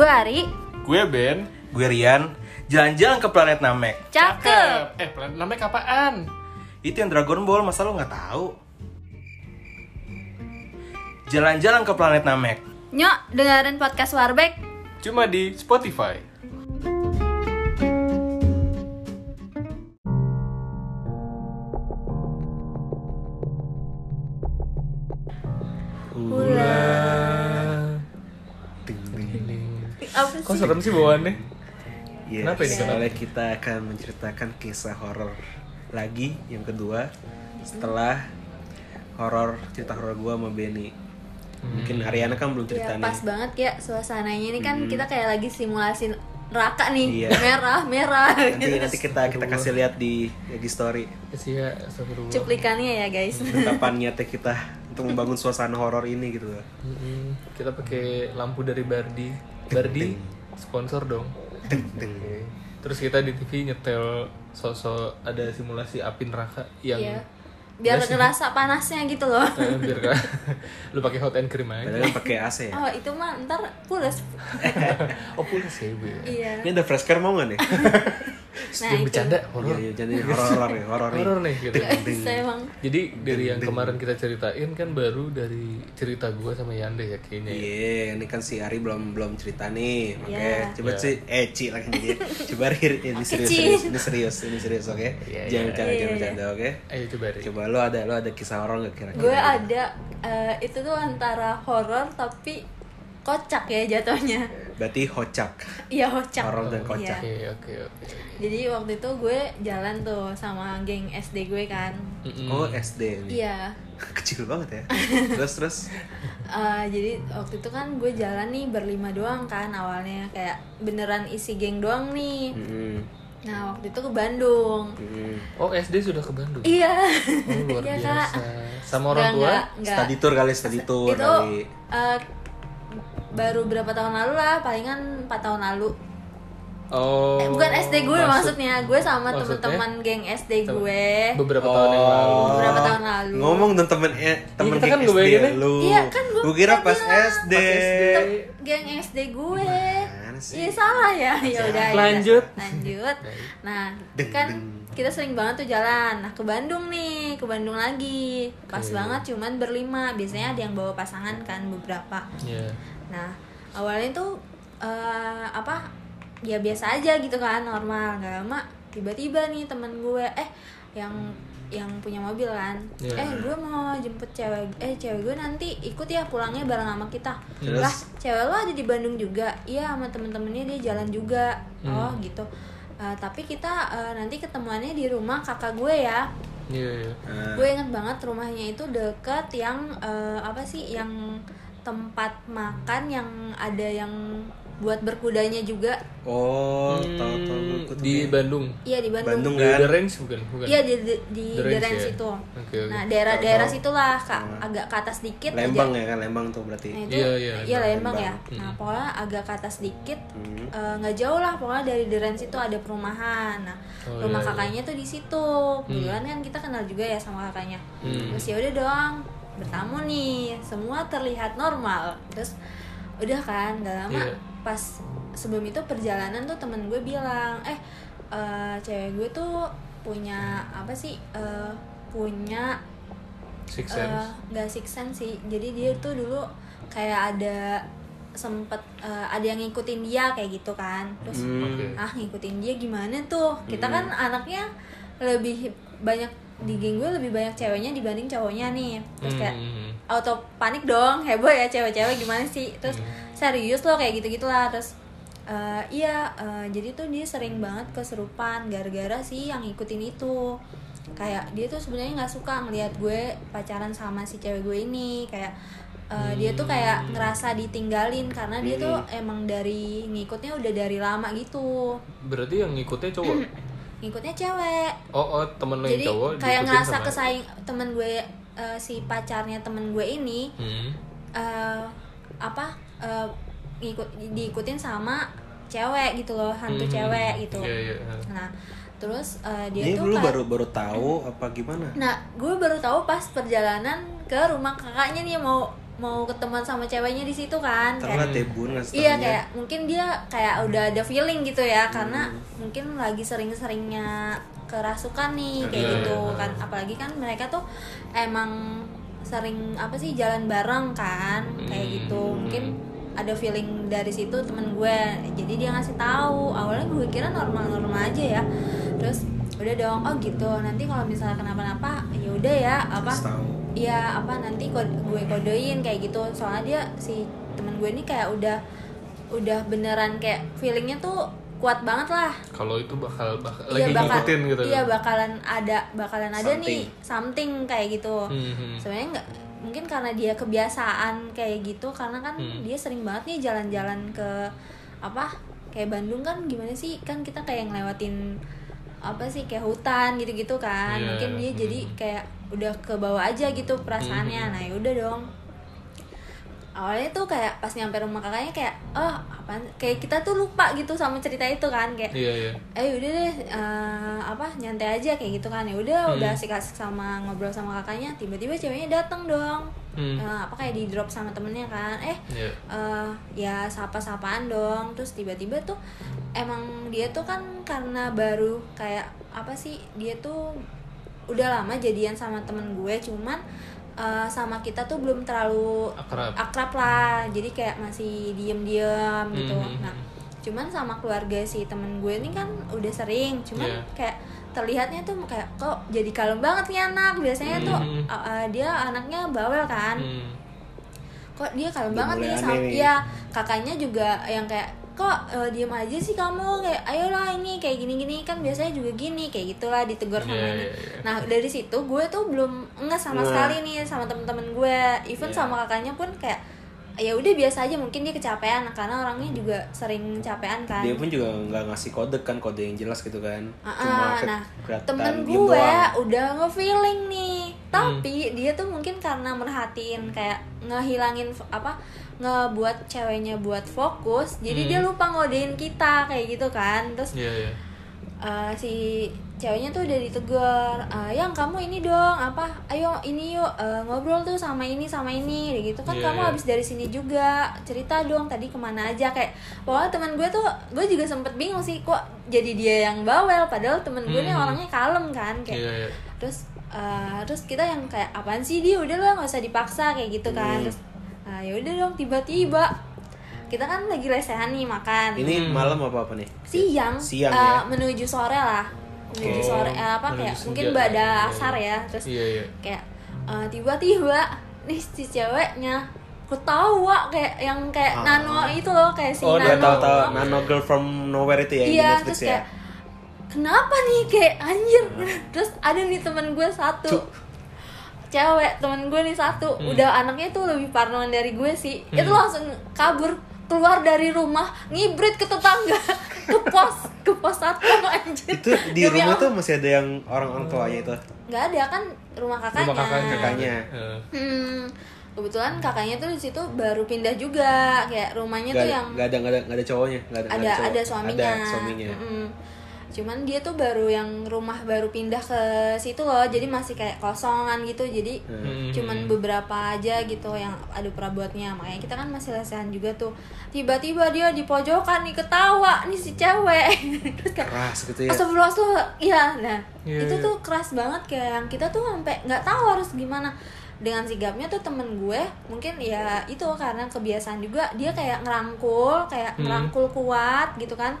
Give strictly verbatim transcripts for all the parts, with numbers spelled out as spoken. Gue Ari. Gue Ben. Gue Rian. Jalan-jalan ke Planet Namek. Cakep. Eh, Planet Namek apaan? Itu yang Dragon Ball, masa lo gak tahu? Jalan-jalan ke Planet Namek. Nyok, dengerin podcast Warbek. Cuma di Spotify. Kok serem sih bawaannya? Yes, kenapa ini? Kenapa? Soalnya kita akan menceritakan kisah horor lagi yang kedua setelah horor cerita horor gua sama Benny. Hmm. Mungkin Ariana kan belum cerita ya, nih. Pas banget ya suasananya ini kan hmm. kita kayak lagi simulasi neraka nih. Iya. Merah, merah. Nanti, gitu. nanti kita kita kasih lihat di di story. Iya, cuplikannya ya guys. Betapa niatnya kita untuk membangun suasana horor ini gitu. Hmm. Kita pakai lampu dari Bardi. Bardi sponsor dong. Okay. Terus kita di T V nyetel sosok ada simulasi api neraka yang yeah. biar ngerasa panasnya gitu loh. Eh, biar kan lu pakai hot and cream aja. Padahal pakai A C ya. Oh, itu mah ntar pules. Oh, pules ya, Bu. Iya. Ini ada fresker mau enggak nih? Nah, itu bercanda horor. Iya, jadi horor ya, horor nih. Horor nih gitu. Jadi dari yang kemarin kita ceritain kan baru dari cerita gua sama Yande ya kayaknya. Iya, yeah, ini kan si Ari belum belum cerita nih. Oke, okay. yeah. coba yeah. sih eh Ci lagi dia. Coba Ari ini serius, ini serius, ini serius oke. Okay? Yeah, jangan yeah. bercanda, yeah. jangan bercanda oke. Okay? Ayo coba Ari. Coba lo ada lo ada kisah horor enggak kira-kira? Gue ada uh, itu tuh antara horor tapi kocak ya jatuhnya. Berarti hocak. Iya, hocak. Horor dan kocak. Oke, oke, oke. Jadi waktu itu gue jalan tuh sama geng S D gue kan. Mm-hmm. Oh, S D nih. Iya. Kecil banget ya. Terus terus. Uh, jadi waktu itu kan gue jalan nih berlima doang kan awalnya, kayak beneran isi geng doang nih. Mm-hmm. Nah, waktu itu ke Bandung. Oh, S D sudah ke Bandung? Iya. Oh, luar iya, biasa. Kak. Sama orang tua? Study tour kali, study tour. Itu kali. Uh, baru berapa tahun lalu lah, palingan empat tahun lalu. Oh. Eh, bukan S D gue maksud, maksudnya, gue sama teman-teman geng S D gue. Beberapa oh, tahun yang lalu. Beberapa tahun lalu. Ngomong tentang teman eh, teman ya, geng kan S D lu. Iya kan gue. Gue kira pas S D. Pas geng S D gue. Iya salah ya. Ya udah. Lanjut. Ya. Lanjut. Nah, kan kita sering banget tuh jalan. Nah, ke Bandung nih, ke Bandung lagi. Pas okay. banget cuman berlima. Biasanya ada yang bawa pasangan kan beberapa. Yeah. Nah, awalnya tuh uh, apa? Ya biasa aja gitu kan, normal. Gak lama tiba-tiba nih temen gue eh yang yang punya mobil kan. Yeah. Eh, gue mau jemput cewek eh cewek gue nanti ikut ya pulangnya bareng sama kita. Yes. Lah, cewek lo ada di Bandung juga. Iya, sama temen-temennya dia jalan juga. Mm. Oh, gitu. Uh, tapi kita uh, nanti ketemuannya di rumah kakak gue ya. Iya, yeah. uh. Gue inget banget rumahnya itu deket yang uh, apa sih? Yang tempat makan yang ada yang buat berkudanya juga. Oh, hmm, tahu tahu di ya. Bandung. Iya, di Bandung. Bandung kan? The Range bukan? Bukan. Iya, di di, di The Range, range ya? Itu. Okay, okay. Nah, daerah-daerah situlah, Kak. Agak ke atas dikit Lembang aja. Ya kan, Lembang tuh berarti. Nah, itu, iya, iya. Iya, Lembang, Lembang ya. Hmm. Nah, pokoknya agak ke atas dikit, enggak hmm. uh, jauh lah pokoknya dari The Range itu ada perumahan. Nah, oh, rumah iya, kakaknya iya. tuh di situ. Kebetulan hmm. kan kita kenal juga ya sama kakaknya. Hmm. Terus ya udah doang, bertamu nih. Semua terlihat normal. Terus udah kan, enggak lama yeah. pas sebelum itu perjalanan tuh temen gue bilang eh uh, cewek gue tuh punya apa sih uh, punya six sense uh, nggak six sense sih, jadi dia tuh dulu kayak ada sempet uh, ada yang ngikutin dia kayak gitu kan. Terus mm. ah ngikutin dia gimana tuh, kita mm. kan anaknya lebih banyak di geng gue, lebih banyak ceweknya dibanding cowoknya nih. Terus kayak mm. auto panik dong, heboh ya cewek-cewek gimana sih. Terus mm. serius loh kayak gitu-gitu lah. Terus uh, iya uh, jadi tuh dia sering banget kesurupan gara-gara sih yang ngikutin itu. Kayak dia tuh sebenarnya nggak suka ngelihat gue pacaran sama si cewek gue ini. Kayak uh, hmm. dia tuh kayak ngerasa ditinggalin karena hmm. dia tuh emang dari ngikutnya udah dari lama gitu. Berarti yang ngikutnya cowok? Ngikutnya cewek. Oh, oh temen lo yang cowok. Jadi kayak ngerasa kesaing temen gue uh, si pacarnya temen gue ini hmm. uh, apa? Uh, ngikut diikutin sama cewek gitu loh, hantu hmm. cewek gitu. Yeah, yeah. Nah, terus uh, dia Jadi tuh dulu baru baru tahu apa gimana? Nah, gue baru tahu pas perjalanan ke rumah kakaknya nih, mau mau ketemuan sama ceweknya di situ kan. Ternyata kayak, bun, iya kayak mungkin dia kayak udah ada feeling gitu ya, karena hmm. mungkin lagi sering-seringnya kerasukan nih kayak hmm. gitu kan. Apalagi kan mereka tuh emang sering apa sih jalan bareng kan kayak hmm. gitu. Mungkin ada feeling dari situ temen gue, jadi dia ngasih tahu. Awalnya gue kira normal-normal aja ya, terus udah dong, oh gitu, nanti kalau misalnya kenapa-napa ya udah ya apa ya apa nanti kode, gue kodein kayak gitu. Soalnya dia si temen gue ini kayak udah udah beneran kayak feelingnya tuh kuat banget lah kalau itu bakal, bakal iya, lagi bakal, ngikutin gitu iya bakalan ada bakalan something. Ada nih something kayak gitu. Mm-hmm. Sebenarnya nggak mungkin karena dia kebiasaan kayak gitu, karena kan hmm. dia sering banget nih jalan-jalan ke apa kayak Bandung kan, gimana sih kan kita kayak ngelewatin apa sih kayak hutan gitu-gitu kan. Yeah. Mungkin dia hmm. jadi kayak udah kebawa aja gitu perasaannya. Hmm. Nah yaudah dong, awalnya tuh kayak pas nyampe rumah kakaknya kayak oh apa kayak kita tuh lupa gitu sama cerita itu kan kayak yeah, yeah. eh udah deh uh, apa nyantai aja kayak gitu kan. Ya udah hmm. udah asik-asik sama ngobrol sama kakaknya, tiba-tiba ceweknya datang dong. hmm. Uh, apa kayak di drop sama temennya kan, eh yeah. uh, ya sapa-sapaan dong. Terus tiba-tiba tuh emang dia tuh kan karena baru kayak apa sih dia tuh udah lama jadian sama temen gue, cuman Uh, sama kita tuh belum terlalu akrab. akrab lah, jadi kayak masih diem-diem gitu. Mm-hmm. Nah, cuman sama keluarga si temen gue ini kan udah sering, cuman yeah. kayak terlihatnya tuh kayak kok jadi kalem banget nih anak. Biasanya mm-hmm. tuh uh, uh, dia anaknya bawel kan, mm. kok dia kalem banget nih sama dia. Kakaknya juga yang kayak kok uh, diem aja sih kamu, kayak ayolah ini kayak gini-gini kan biasanya juga gini kayak gitulah ditegur sama yeah, ini. Yeah, yeah. Nah dari situ gue tuh belum enggak sama nah. sekali nih sama temen-temen gue, even yeah. sama kakaknya pun kayak ya udah biasa aja, mungkin dia kecapean karena orangnya juga sering capean kan. Dia pun juga nggak ngasih kode kan, kode yang jelas gitu kan. Uh-uh, Cuma ke- nah temen gue udah nge-feeling nih, tapi hmm. dia tuh mungkin karena merhatiin kayak ngehilangin apa ngebuat ceweknya buat fokus, jadi hmm. dia lupa ngodein kita kayak gitu kan. Terus yeah, yeah. Uh, si ceweknya tuh udah ditegur, uh, yang kamu ini dong apa ayo ini yuk uh, ngobrol tuh sama ini sama ini gitu kan. Yeah, kamu yeah. habis dari sini juga cerita dong tadi kemana aja kayak. Wah teman gue tuh gue juga sempet bingung sih kok jadi dia yang bawel, padahal temen gue hmm. nih orangnya kalem kan kayak. Yeah, yeah. Terus uh, terus kita yang kayak apaan sih dia, udah lah nggak usah dipaksa kayak gitu kan. Hmm. Terus nah yaudah dong, tiba-tiba kita kan lagi lesehan nih makan. Ini hmm. malam apa apa nih? Siang. Siang uh, ya. Menuju sore lah. Menuju oh, sore uh, apa kayak mungkin pada asar ya. Terus iya, iya. kayak uh, tiba-tiba nih si ceweknya ketawa kayak yang kayak ah. Nano itu loh, kayak si oh, Nano. Oh, dia tahu-tahu Nano Girl From Nowhere itu ya iya, di Netflix ya. Kayak, kenapa nih kayak anjir. Ah. Terus ada nih teman gue satu. Cuk. Cewek temen gue nih satu hmm. udah anaknya tuh lebih parnoan dari gue sih. hmm. Itu langsung kabur keluar dari rumah, ngibrit ke tetangga, ke pos ke pos satpam anjir. Itu di Demi rumah aku. Tuh masih ada yang orang-orang tuanya itu? Nggak ada kan, rumah kakaknya rumah kakaknya, kakaknya. Hmm. Kebetulan kakaknya tuh di situ baru pindah juga, kayak rumahnya gak, tuh yang nggak ada nggak ada nggak ada cowoknya nggak ada ada, ada, cowok. ada suaminya, ada suaminya. Hmm. Cuman dia tuh baru yang rumah baru pindah ke situ loh, jadi masih kayak kosongan gitu, jadi hmm. cuman beberapa aja gitu yang ada perabotnya. Makanya kita kan masih lesehan juga tuh, tiba-tiba dia di pojokan nih ketawa nih si cewek. Terus kayak keras gitu ya, astagfirullah ya. Nah yeah. itu tuh keras banget, kayak yang kita tuh sampai nggak tahu harus gimana. Dengan sigapnya tuh temen gue mungkin ya itu karena kebiasaan juga, dia kayak ngerangkul kayak hmm. ngerangkul kuat gitu kan.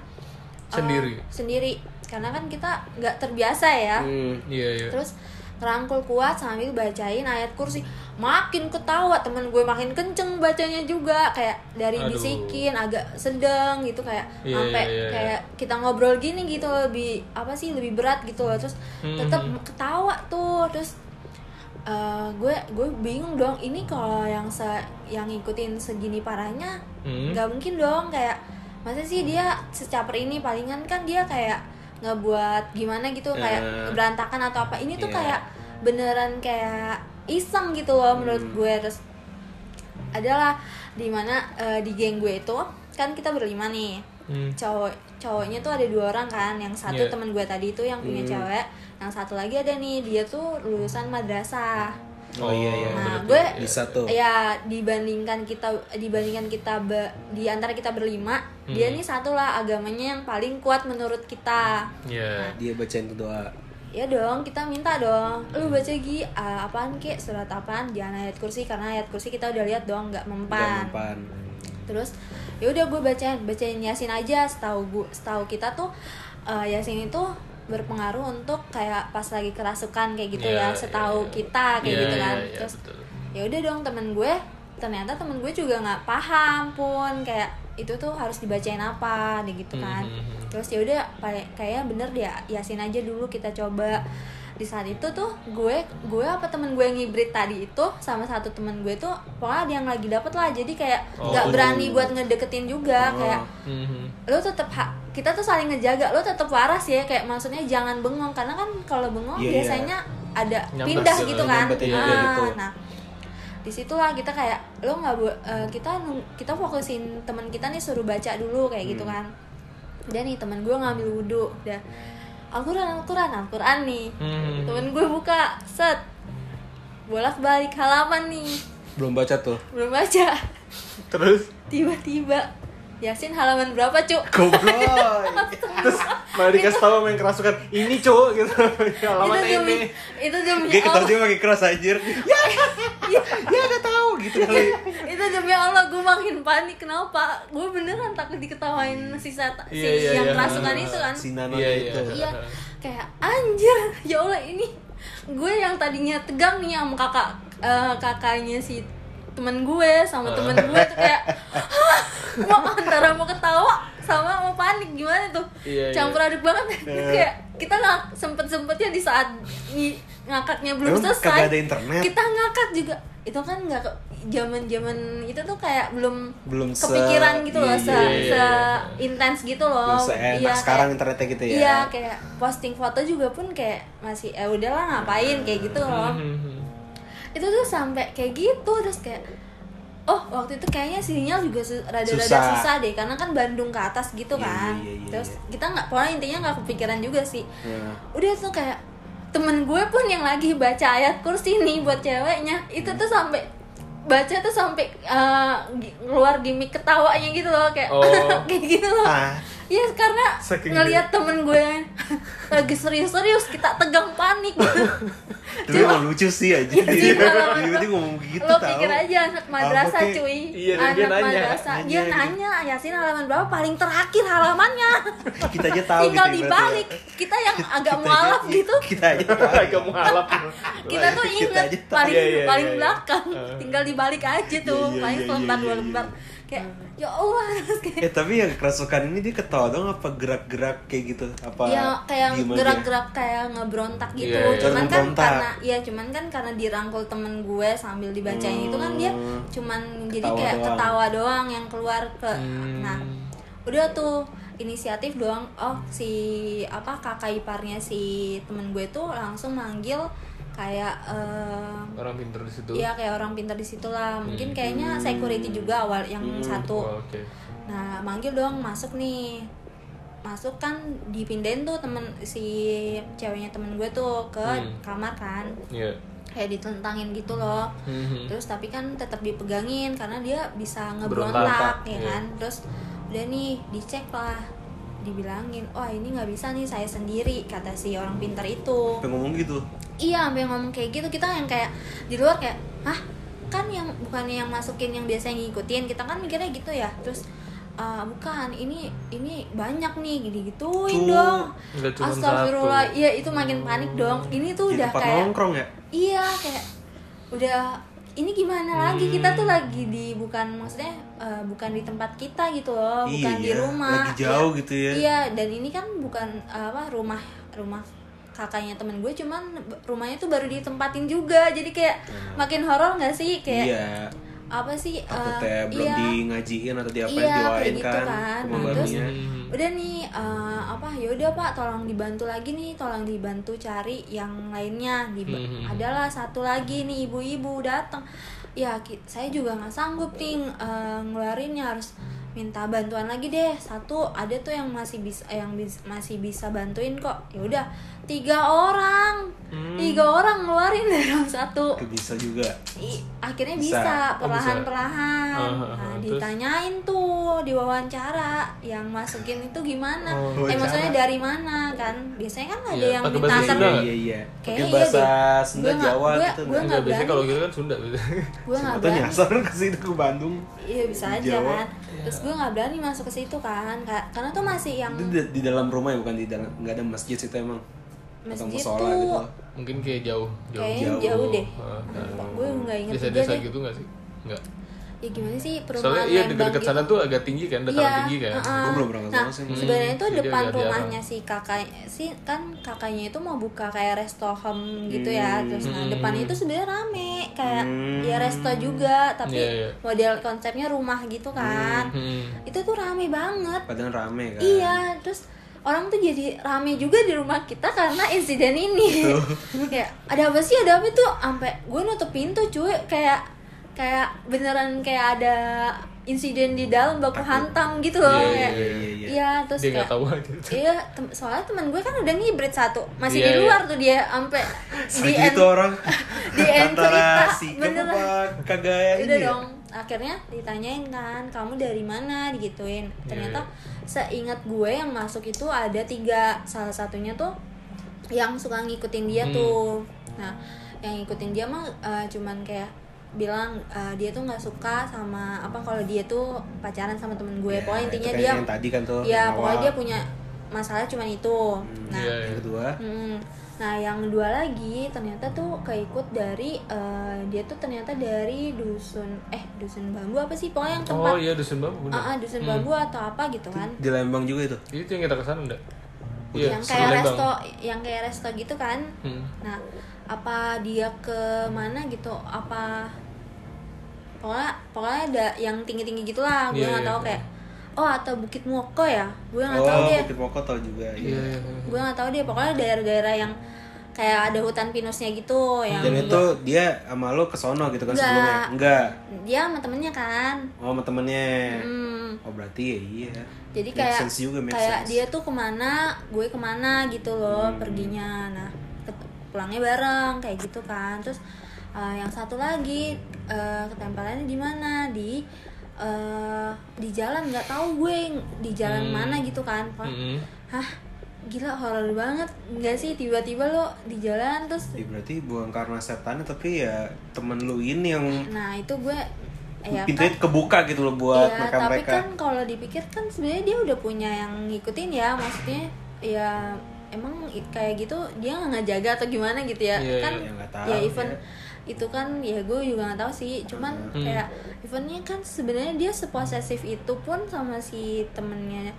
Uh, sendiri sendiri karena kan kita nggak terbiasa ya. hmm, iya, iya. Terus ngerangkul kuat sambil bacain ayat kursi, makin ketawa temen gue, makin kenceng bacanya juga, kayak dari Aduh. bisikin agak sedang gitu kayak iya, sampai iya, iya. kayak kita ngobrol gini gitu lebih apa sih lebih berat gitu loh. Terus hmm. tetap ketawa tuh. Terus Uh, gue gue bingung dong, ini kalau yang se yang ngikutin segini parahnya nggak hmm. mungkin dong, kayak masa sih dia secaper ini, palingan kan dia kayak ngebuat gimana gitu kayak uh, berantakan atau apa. Ini tuh yeah. kayak beneran kayak iseng gitu loh hmm. menurut gue. Terus adalah dimana uh, di geng gue itu kan kita berlima nih, hmm. cowok cowoknya tuh ada dua orang kan, yang satu yeah. teman gue tadi itu yang punya hmm. cewek, yang satu lagi ada nih dia tuh lulusan madrasah. Oh iya iya. Nah, gue bisa tuh ya, dibandingkan kita dibandingkan kita be, di antara kita berlima hmm. dia nih satu lah agamanya yang paling kuat menurut kita. Yeah. Nah, dia bacain tuh doa. Ya dong, kita minta dong. Lu baca Gi, uh, apaan kek, surat apaan? Jangan ayat kursi, karena ayat kursi kita udah lihat dong nggak mempan. mempan. Terus ya udah gue bacain, bacain Yasin aja. Setahu gue, setahu kita tuh uh, Yasin itu berpengaruh untuk kayak pas lagi kerasukan kayak gitu yeah, ya. Setahu yeah, kita kayak yeah, gitu kan. Yeah, yeah, Terus ya udah dong temen gue, ternyata temen gue juga nggak paham pun kayak itu tuh harus dibacain apa deh gitu kan. Mm-hmm. Terus ya udah kayak bener dia Yasin aja dulu kita coba. Di saat itu tuh gue gue apa temen gue yang ngibrit tadi itu sama satu temen gue tuh pokoknya dia yang lagi dapet lah, jadi kayak nggak oh, berani oh, buat ngedeketin juga oh, kayak mm-hmm. lo tetep ha- kita tuh saling ngejaga, lo tetep waras ya, kayak maksudnya jangan bengong karena kan kalau bengong yeah, biasanya yeah. ada nyambas, pindah uh, gitu kan ah, gitu. Nah disitulah kita kayak lo nggak uh, kita kita fokusin teman kita nih, suruh baca dulu kayak hmm. gitu kan. Dan nih teman gue ngambil wudhu, udah Al Quran Al Quran Al Quran nih hmm. temen gue buka set bolak balik halaman nih, belum baca tuh belum baca terus tiba-tiba Yasin halaman berapa cuk? Goblok. Terus malah dikasih tahu main kerasukan. Ini cuk gitu. Halaman itu demi, ini. Itu demi Allah. Dia ketarjim makin keras anjir. Ya. Ya, ya udah tahu gitu kali. Itu demi Allah gue makin panik, kenapa? Gue beneran takut diketawain si sata, si yeah, yeah, yang yeah, kerasukan yeah. itu kan. Si Nano yeah, itu. Iya. Yeah. Kayak anjir, ya Allah ini. Gue yang tadinya tegang nih sama kakak uh, kakaknya si temen gue sama temen gue tuh kayak hah, mau antara mau ketawa sama mau panik, gimana tuh iya, campur iya. aduk banget kayak kita nggak sempet-sempetnya di saat ngakaknya belum Emang selesai ada internet. Kita ngakak juga itu kan nggak zaman-zaman itu tuh kayak belum belum kepikiran se, gitu loh iya, se, iya, se intens gitu loh iya, sekarang kayak, internetnya gitu ya iya kayak posting foto juga pun kayak masih eh udahlah ngapain kayak gitu loh. Itu tuh sampai kayak gitu, terus kayak oh waktu itu kayaknya sinyal juga su- rada-rada susah. susah deh karena kan Bandung ke atas gitu yeah, kan yeah, yeah, terus yeah. kita nggak pokoknya intinya nggak kepikiran juga sih yeah. Udah tuh kayak temen gue pun yang lagi baca ayat kursi nih buat ceweknya itu tuh sampai baca tuh sampai uh, keluar gimmick ketawanya gitu loh kayak oh. kayak gitu loh ah. Ya karena saking ngeliat temen gue lagi serius-serius kita tegang panik. Tapi emang lucu sih aja. Jadi ngomong gitu tau. Lo pikir aja anak madrasah cuy. Iya, anak madrasah. Dia nanya, Yasin halaman berapa? Paling terakhir halamannya. Kita aja tahu. Tinggal dibalik. Kita yang agak mualaf gitu. Kita aja agak mualaf. Kita tuh inget paling paling belakang. Tinggal dibalik aja tuh. Paling selembar dua lembar. Kayak ya Allah kayak. Eh tapi yang kerasukan ini dia ketawa dong apa gerak-gerak kayak gitu apa ya, kayak gerak-gerak ya? Kayak ngebrontak gitu yeah, yeah. cuman ngebrontak. Kan karena ya cuman kan karena dirangkul temen gue sambil dibacain hmm. itu kan dia cuman ketawa jadi kayak doang. Ketawa doang yang keluar ke hmm. nah udah tuh inisiatif doang. Oh si apa kakak iparnya si temen gue tuh langsung manggil kayak uh, orang pintar di situ. Iya, kayak orang pintar di situ lah. Mungkin kayaknya security juga awal yang hmm. satu. Oh, okay. Nah, manggil dong masuk nih. Masuk kan dipindahin tuh temen si ceweknya temen gue tuh ke hmm. kamar kan. Yeah. Kayak ditentangin gitu loh. Hmm. Terus tapi kan tetap dipegangin karena dia bisa ngebrontak ya yeah. kan. Terus udah nih dicek lah. Dibilangin, "Wah, oh, ini nggak bisa nih, saya sendiri," kata si orang pintar itu. Sampai ngomong gitu. Iya, sampai ngomong kayak gitu. Kita yang kayak di luar kayak, "Hah? Kan yang bukannya yang masukin yang biasanya ngikutin." Kita kan mikirnya gitu ya. Terus uh, bukan, ini ini banyak nih gitu-gituin dong. Astagfirullah. Iya, itu makin panik dong. Ini tuh udah kayak nongkrong ya? Iya, kayak udah ini gimana hmm. lagi, kita tuh lagi di bukan maksudnya uh, bukan di tempat kita gitu loh, bukan iya, di rumah lagi jauh ya, gitu ya iya dan ini kan bukan uh, apa rumah rumah kakaknya temen gue cuman rumahnya tuh baru ditempatin juga jadi kayak hmm. makin horor nggak sih kayak iya. apa sih uh, iya, belum di ngajiin atau di apa iya, diwain gitu kan, kan. Nah, terus hmm. udah nih uh, apa yaudah pak tolong dibantu lagi nih tolong dibantu cari yang lainnya Dib- hmm. adalah satu lagi nih ibu-ibu datang ya ki- saya juga nggak sanggup ting uh, ngeluarinnya harus minta bantuan lagi deh satu ada tuh yang masih bisa yang bis- masih bisa bantuin kok. Yaudah tiga orang hmm. tiga orang ngeluarin dalam satu. Bisa juga. I, akhirnya bisa, bisa. perlahan-perlahan. Oh, bisa. Uh, uh, nah, ditanyain tuh di wawancara yang masukin itu gimana? Oh, eh maksudnya dari mana kan? Biasanya kan ada iya, yang ditatar. Iya iya. Kayak bahasa iya, Sunda gua Jawa gua, gitu. Gua enggak biasa kalau gitu kan Sunda. Gua enggak berani nyasar ke situ ke Bandung. Iya bisa aja Jawa. Kan. Terus gue nggak berani masuk ke situ kan, karena tuh masih yang di, di dalam rumah ya, bukan di dalam, nggak ada masjid situ emang. Masjid tuh gitu. Mungkin kayak jauh, jauh, jauh, jauh deh. Ah, nah, gue nggak ingat desa desa gitu nggak sih? Nggak. Ya gimana sih perumahan Lembang? Soalnya iya dekat sana tuh agak tinggi kan, dataran ya, tinggi kan. Uh, gue belum berangkat nah, sih. Sebenarnya itu hmm, depan rumahnya si kakak, si kan kakaknya itu mau buka kayak resto home gitu ya, terus hmm. nah depannya itu sebenarnya rame kayak hmm. ya resto juga, tapi yeah, yeah. model konsepnya rumah gitu kan. Hmm. Hmm. Itu tuh rame banget. Padahal rame kan. Iya, terus orang tuh jadi rame juga di rumah kita karena insiden ini. Kayak ada apa sih, ada apa tuh sampai gue nutup pintu cuy, kayak kayak beneran kayak ada insiden di dalam baku hantam gitu loh. Iya, iya, iya. Iya, terus dia enggak tahu aja. Iya, tem- soalnya teman gue kan udah ngibrit satu, masih yeah, di luar yeah. tuh dia sampai di end orang. Di end cerita beneran kagak ini. Udah dong. Akhirnya ditanyain kan, kamu dari mana digituin. Ternyata yeah. seingat gue yang masuk itu ada tiga, salah satunya tuh yang suka ngikutin dia hmm. tuh. Nah, yang ngikutin dia mah uh, cuman kayak bilang uh, dia tuh nggak suka sama apa kalau dia tuh pacaran sama temen gue, yeah, pokoknya intinya dia yang tadi kan tuh, ya pokoknya dia punya masalah cuman itu. Hmm, nah yeah, yang kedua, hmm, nah yang kedua lagi ternyata tuh keikut dari uh, dia tuh ternyata dari dusun eh dusun bambu apa sih pokoknya yang tempat oh iya dusun bambu ah uh, uh, dusun hmm. bambu atau apa gitu kan di Lembang juga itu itu yang kita kesana enggak yeah, yang kayak Lembang. resto yang kayak resto gitu kan hmm. Nah apa dia ke mana gitu apa pokoknya pokoknya ada yang tinggi-tinggi gitulah gue yeah, nggak yeah, tahu yeah. kayak oh atau Bukit Moko ya gue nggak oh, tahu dia Bukit Moko tahu juga yeah. Yeah. gue nggak tahu dia pokoknya daerah-daerah yang kayak ada hutan pinusnya gitu yang dan itu gua... dia sama lo kesono gitu kan enggak. sebelumnya enggak dia sama temennya kan oh sama temennya hmm. oh berarti ya iya jadi make kayak juga, kayak sense. Dia tuh kemana gue kemana gitu loh hmm. perginya nah pulangnya bareng kayak gitu kan terus uh, yang satu lagi uh, ketempelannya di mana di uh, di jalan nggak tahu gue di jalan hmm. mana gitu kan hmm. Hah gila horor banget nggak sih tiba-tiba lo di jalan terus ya, berarti bukan karena setannya tapi ya temen lu ini yang nah itu gue ya, pintunya kan, kebuka gitu loh buat ya, mereka mereka tapi kan kalau dipikir kan sebenarnya dia udah punya yang ngikutin ya maksudnya ya emang kayak gitu dia nggak ngejaga atau gimana gitu ya yeah, kan ya, tahu, ya event yeah. itu kan ya gue juga nggak tahu sih cuman hmm. kayak eventnya kan sebenarnya dia seposesif itu pun sama si temennya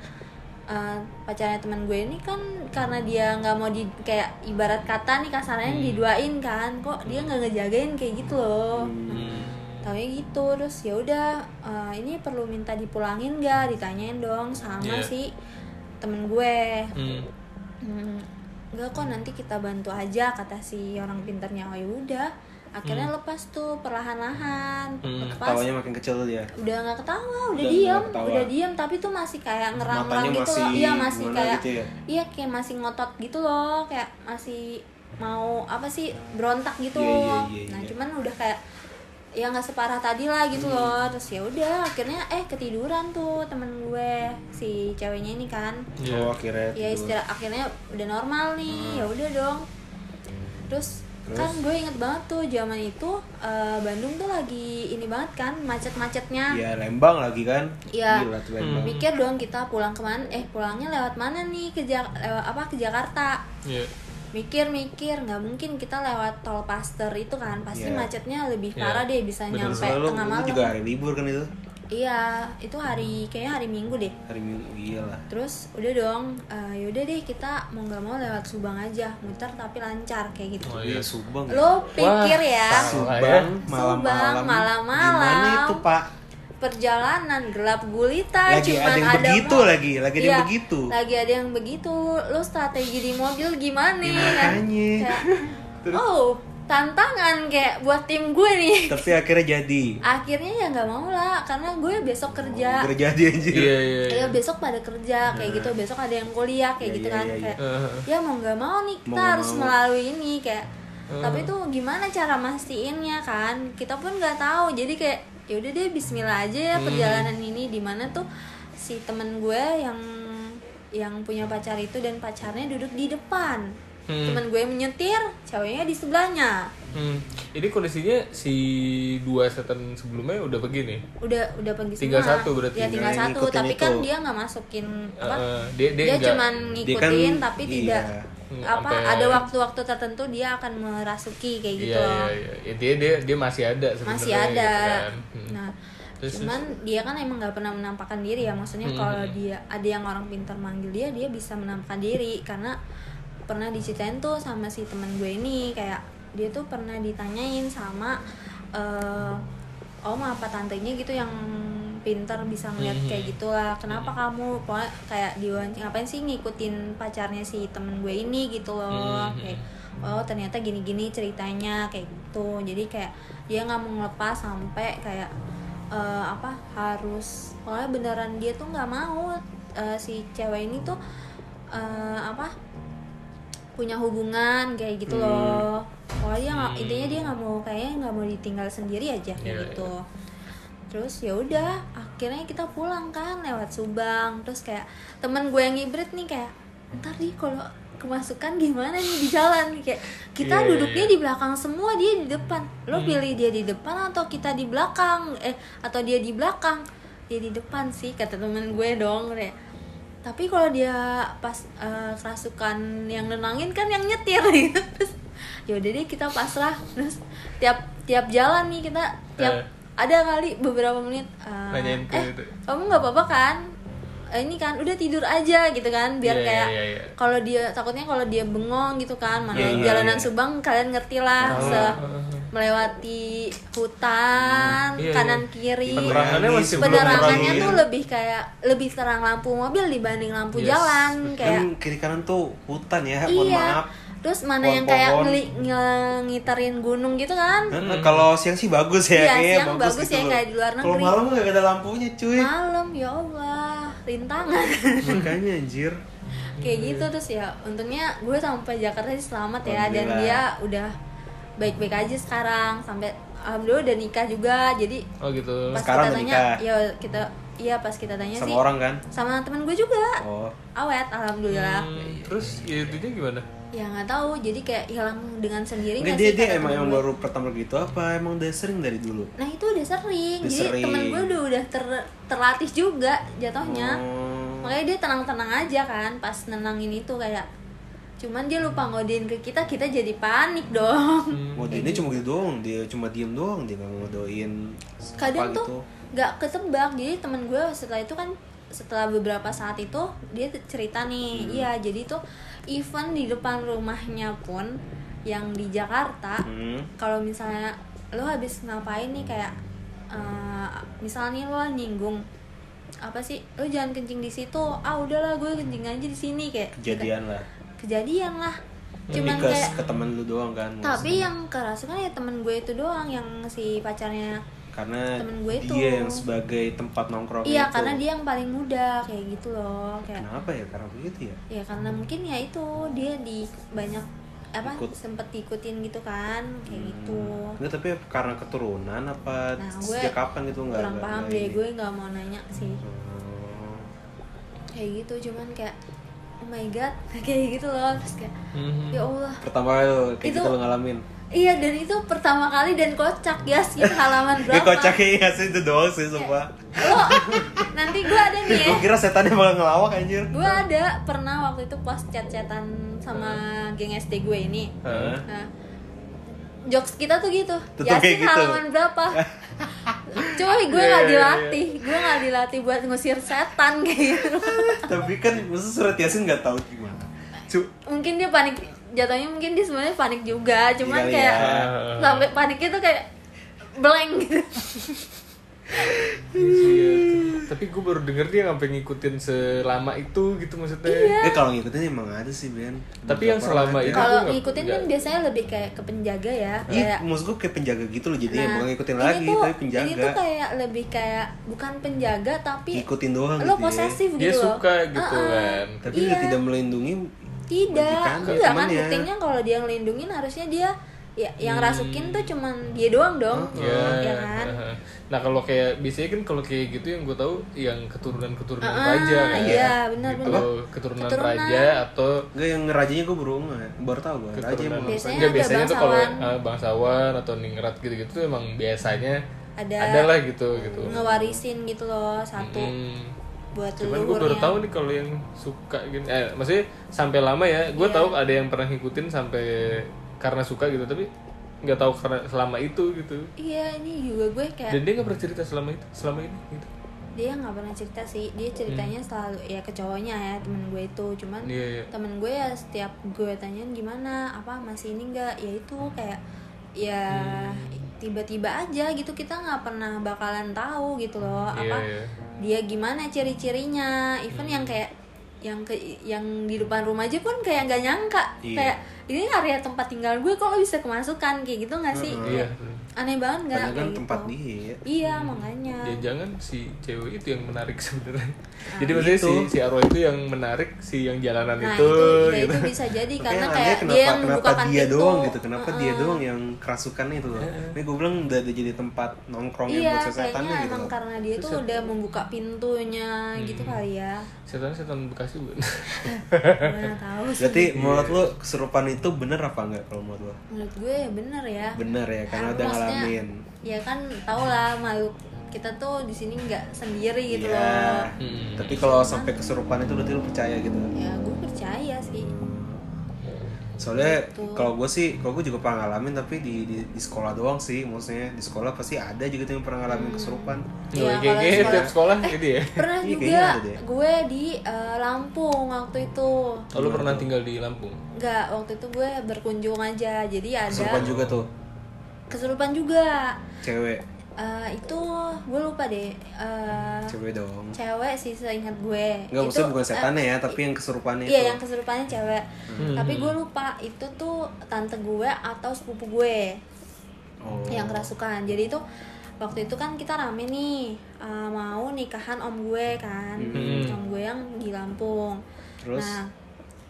uh, pacarnya teman gue ini kan karena dia nggak mau di kayak ibarat kata nih kasarnya hmm. diduain kan kok dia nggak ngejagain kayak gitu loh hmm. taunya gitu terus ya udah uh, ini perlu minta dipulangin nggak ditanyain dong sama yeah. si temen gue hmm. Hmm, enggak kok nanti kita bantu aja kata si orang pintarnya oh yaudah akhirnya hmm. lepas tuh perlahan-lahan hmm. lepas ketawanya makin kecil tuh dia udah nggak ketawa udah, udah diam udah diam tapi tuh masih kayak ngerang-ngerang gitu loh iya masih kayak gitu ya? Iya kayak masih ngotot gitu loh kayak masih mau apa sih berontak gitu yeah, yeah, yeah, yeah. nah cuman udah kayak ya nggak separah tadi lah gitu hmm. loh terus ya udah akhirnya eh ketiduran tuh temen gue si ceweknya ini kan yeah. oh akhirnya ya istirahat akhirnya udah normal nih hmm. ya udah dong terus, terus kan gue inget banget tuh zaman itu uh, Bandung tuh lagi ini banget kan macet-macetnya ya Lembang lagi kan ya Gila, hmm. mikir dong kita pulang kemana eh pulangnya lewat mana nih ke ja- lewat apa ke Jakarta yeah. mikir-mikir nggak mungkin kita lewat tol Pasteur itu kan pasti yeah. macetnya lebih parah yeah. deh bisa bener, nyampe tengah malam juga hari libur kan itu iya itu hari kayaknya hari Minggu deh hari Minggu iyalah terus udah dong uh, yaudah deh kita mau nggak mau lewat Subang aja muter tapi lancar kayak gitu oh, iya. Subang lo pikir wah, ya Subang malam-malam malam-malam gimana itu pak perjalanan gelap gulita lagi cuman ada yang ada begitu mo- lagi lagi ada iya, yang begitu lagi ada yang begitu lu strategi di mobil gimana nih kan? Oh tantangan kayak buat tim gue nih. Tapi akhirnya jadi. Akhirnya ya nggak mau lah, karena gue besok kerja. Oh, kerja aja anjir. Iya, iya, iya. Ya, besok pada kerja kayak nah. gitu, besok ada yang kuliah kayak iya, gitu iya, kan. Iya, iya. Kayak, uh-huh. ya mau nggak mau nih kita mau harus mau. melalui ini kayak. Uh-huh. Tapi tuh gimana cara mastiinnya kan? Kita pun nggak tahu. Jadi kayak ya udah deh bismillah aja ya hmm. perjalanan ini, di mana tuh si temen gue yang yang punya pacar itu dan pacarnya duduk di depan. Hmm. Temen gue menyetir, ceweknya di sebelahnya. Hmm. Ini kondisinya si dua setan sebelumnya udah begini. Udah udah pergi semua. Tinggal satu berarti. Ya tinggal nah, satu, tapi itu. Kan dia nggak masukin apa? Uh, dia dia, dia cuma ngikutin kan, tapi iya. tidak apa? Ampe... Ada waktu-waktu tertentu dia akan merasuki kayak gitu. Iya, iya, iya. Dia dia dia masih ada sebenarnya. Masih ada. Gitu kan. hmm. Nah. Cuman dia kan emang nggak pernah menampakkan diri ya, maksudnya hmm. kalau dia ada yang orang pintar manggil dia, dia bisa menampakkan diri karena pernah diceritain tuh sama si teman gue ini, kayak dia tuh pernah ditanyain sama uh, om apa tantenya gitu yang pinter bisa ngeliat mm-hmm. kayak gitulah, kenapa mm-hmm. kamu pokoknya kayak diwawancin ngapain sih ngikutin pacarnya si temen gue ini gitu loh, mm-hmm. kayak oh ternyata gini-gini ceritanya kayak gitu, jadi kayak dia nggak mau ngelepas sampai kayak uh, apa harus, pokoknya beneran dia tuh nggak mau uh, si cewek ini tuh uh, apa punya hubungan kayak gitu hmm. loh. Wah, dia nggak, hmm. intinya dia nggak mau, kayaknya nggak mau ditinggal sendiri aja kayak yeah, gitu. Yeah. Terus ya udah, akhirnya kita pulang kan lewat Subang. Terus kayak teman gue yang hibrid nih kayak, ntar nih kalau kemasukan gimana nih di jalan, kayak kita yeah, duduknya yeah. di belakang semua, dia di depan. Lo hmm. pilih dia di depan atau kita di belakang? Eh atau dia di belakang? Dia di depan sih kata teman gue dong kayak. Tapi kalau dia pas uh, kerasukan yang nenangin kan yang nyetir gitu. Terus yaudah deh kita pasrah. Terus tiap tiap jalan nih kita tiap eh. ada kali beberapa menit uh, eh itu. Kamu nggak apa-apa kan, eh, ini kan udah tidur aja gitu kan, biar yeah, kayak yeah, yeah, yeah. kalau dia takutnya kalau dia bengong gitu kan, mana yeah, jalanan yeah. Subang kalian ngerti lah oh. se melewati hutan, hmm, iya, kanan kiri, penerangannya, masih penerangannya tuh lebih kayak lebih terang lampu mobil dibanding lampu yes. jalan, kayak dan kiri kanan tuh hutan ya, mohon iya. maaf. Terus mana pohon, yang kayak ngeli- ngiterin gunung gitu kan? Hmm. Kalau siang sih bagus ya, iya, iya, siang bagus, bagus gitu ya kayak di luar negeri. Kalau malam nggak ada lampunya cuy. Malam ya Allah, rintangan. Makanya anjir. Kayak hmm. gitu terus ya, untungnya gue sampai Jakarta sih selamat ya, dan dia udah baik-baik aja sekarang, sampai alhamdulillah udah nikah juga. Jadi oh gitu. Pas sekarang kita tanya, ya kita iya pas kita tanya sama sih sama orang kan? Sama teman gue juga. Oh. Awet alhamdulillah. Hmm, terus ya itu dia gimana? Ya enggak tahu, jadi kayak hilang dengan sendirinya. Nggak, dia, sih, dia emang yang baru pertama gitu apa emang udah sering dari dulu? Nah, itu udah sering. Udah jadi sering. Temen gue udah udah ter, terlatih juga jatuhnya. Hmm. Makanya dia tenang-tenang aja kan pas nenangin itu kayak, cuman dia lupa ngodein ke kita, kita jadi panik dong. Hmm. Ngodein dia cuma gitu doang, dia cuma diem doang, dia nggak ngodein. Kadang tuh nggak ketebak, jadi temen gue setelah itu kan setelah beberapa saat itu dia cerita nih, iya hmm. jadi tuh event di depan rumahnya pun yang di Jakarta, hmm. kalau misalnya lo habis ngapain nih kayak, uh, misalnya lo nyinggung apa sih, lo jangan kencing di situ, ah udahlah gue kencing aja di sini kayak. Kejadian lah. Kejadian lah, cuman Mikas kayak ke temen lu doang kan. Tapi maksudnya yang kerasukan ya temen gue itu doang, yang si pacarnya karena temen gue itu. Dia yang sebagai tempat nongkrong. Iya itu. Karena dia yang paling muda kayak gitu loh. Kayak, kenapa ya karena begitu ya? Ya karena mungkin ya itu dia di banyak apa Ikut. sempet diikutin gitu kan kayak hmm. gitu. Nggak, tapi karena keturunan apa nah, sejak kapan gitu nggak? Kurang paham deh gue, nggak mau nanya sih. Hmm. Kayak gitu cuman kayak, oh my god, kayak gitu loh. Terus kayak, mm-hmm. ya Allah, pertama kali lo kayak gitu lo ngalamin. Iya, dan itu pertama kali dan kocak ya, yes, sekitar halaman berapa. Ya kocaknya ya sih, itu doang sih sumpah. Lo, nanti gue ada nih ya. Gue kira setannya malah ngelawak anjir. Gue ada, pernah waktu itu pas chat-chatan sama uh. geng S D gue ini uh. nah, jokes kita tuh gitu, ya sih gitu. Halaman berapa. Cuy, gue yeah, gak dilatih, yeah, yeah. gue gak dilatih buat ngusir setan kayak gitu. Tapi kan maksud surat Yasin gak tahu gimana. Cuk. Mungkin dia panik, jatuhnya mungkin dia sebenarnya panik juga, cuman yeah, kayak yeah. sampai paniknya tuh kayak blank gitu. Tapi gue baru denger dia sampai ngikutin selama itu gitu maksudnya. Iya. Dia kalau ngikutin emang ada sih Ben. Tapi yang selama itu kalau ngikutin kan biasanya lebih kayak ke penjaga ya. Iya, maksud gue kayak penjaga gitu loh jadinya, nah, bukan ngikutin lagi tuh, tapi penjaga. Ini tuh kayak lebih kayak bukan penjaga tapi ngikutin doang gitu. Lo posesif gitu loh. Dia suka gitu uh-uh. kan. Tapi iya. dia tidak melindungi. Tidak. Enggak kan, buktinya kalau dia ngelindungin harusnya dia ya, yang hmm. rasukin tuh cuman dia doang dong, uh-huh. ya, ya kan. Uh-huh. Nah kalau kayak biasanya kan kalau kayak gitu yang gue tahu yang keturunan-keturunan uh-huh. raja kan. Iya benar-benar. Kalau keturunan, keturunan raja atau enggak yang rajanya gue baru nggak baru tahu gue. Raja emang biasanya, enggak, biasanya tuh kalau uh, bangsawan atau ningrat gitu-gitu tuh emang biasanya ada adalah gitu gitu. Ngewarisin gitu loh satu. Hmm. Buat cuman gue baru tahu nih kalau yang suka gitu. Eh maksudnya sampai lama ya. Gue yeah. tahu ada yang pernah ngikutin sampai karena suka gitu, tapi nggak tahu karena selama itu gitu. Iya, ini juga gue kayak. Dan dia nggak pernah cerita selama itu, selama ini gitu. Dia nggak pernah cerita sih, dia ceritanya hmm. selalu ya ke cowoknya ya, temen gue itu. Cuman yeah, yeah. temen gue ya setiap gue tanyain gimana, apa masih ini nggak, ya itu kayak ya hmm. tiba-tiba aja gitu, kita nggak pernah bakalan tahu gitu loh, yeah, apa yeah. dia gimana ciri-cirinya, even hmm. yang kayak yang ke yang di depan rumah aja pun kayak nggak nyangka, yeah. kayak ini area tempat tinggal gue kok lo bisa kemasukan kayak gitu nggak sih? Uh-huh. Iya. Aneh banget nggak? Karena kan tempat gitu. Dia. Iya hmm. makanya. Ya jangan si cewek itu yang menarik sebenarnya. Nah, jadi maksudnya gitu. si si arwah itu yang menarik si yang jalanan nah, itu. Nah itu, gitu. Itu bisa jadi karena kayak kenapa, dia yang membukakan dia pintu. Doang gitu. Kenapa uh-uh. dia doang yang kerasukannya itu loh? Uh-uh. Ini gue bilang udah jadi tempat nongkrongnya iya, buat setan gitu. Iya emang karena dia tuh udah membuka pintunya hmm. gitu kali ya. Setan-setan Bekasi bukan? Mana tahu. Berarti menurut lo kesurupan itu bener apa enggak kalau menurut lo? Menurut gue bener ya. Bener ya karena udah ngalamin. Ya kan tau lah makhluk kita tuh di sini nggak sendiri gitu yeah. loh. Hmm. Tapi kalau sampai kesurupan itu berarti lo percaya gitu? Ya gue percaya sih. Soalnya gitu. Kalau gue sih, kalau gue juga pernah ngalamin tapi di, di di sekolah doang sih, maksudnya di sekolah pasti ada juga yang pernah ngalamin kesurupan. Iya, kayak tiap sekolah gitu ya. Pernah juga gue di uh, Lampung waktu itu. Oh, lu pernah tinggal di Lampung? Enggak, waktu itu gue berkunjung aja. Jadi ada kesurupan juga tuh. Kesurupan juga. Cewek. Uh, itu gue lupa deh. Uh, cewek dong. Cewek sih seingat gue. Enggak, maksudnya bukan setannya ya, uh, tapi yang kesurupannya iya, itu. Iya, yang kesurupannya cewek. Hmm. Tapi gue lupa itu tuh tante gue atau sepupu gue. Oh. Yang kerasukan. Jadi itu waktu itu kan kita rame nih uh, mau nikahan om gue kan. Hmm. Om gue yang di Lampung. Terus nah,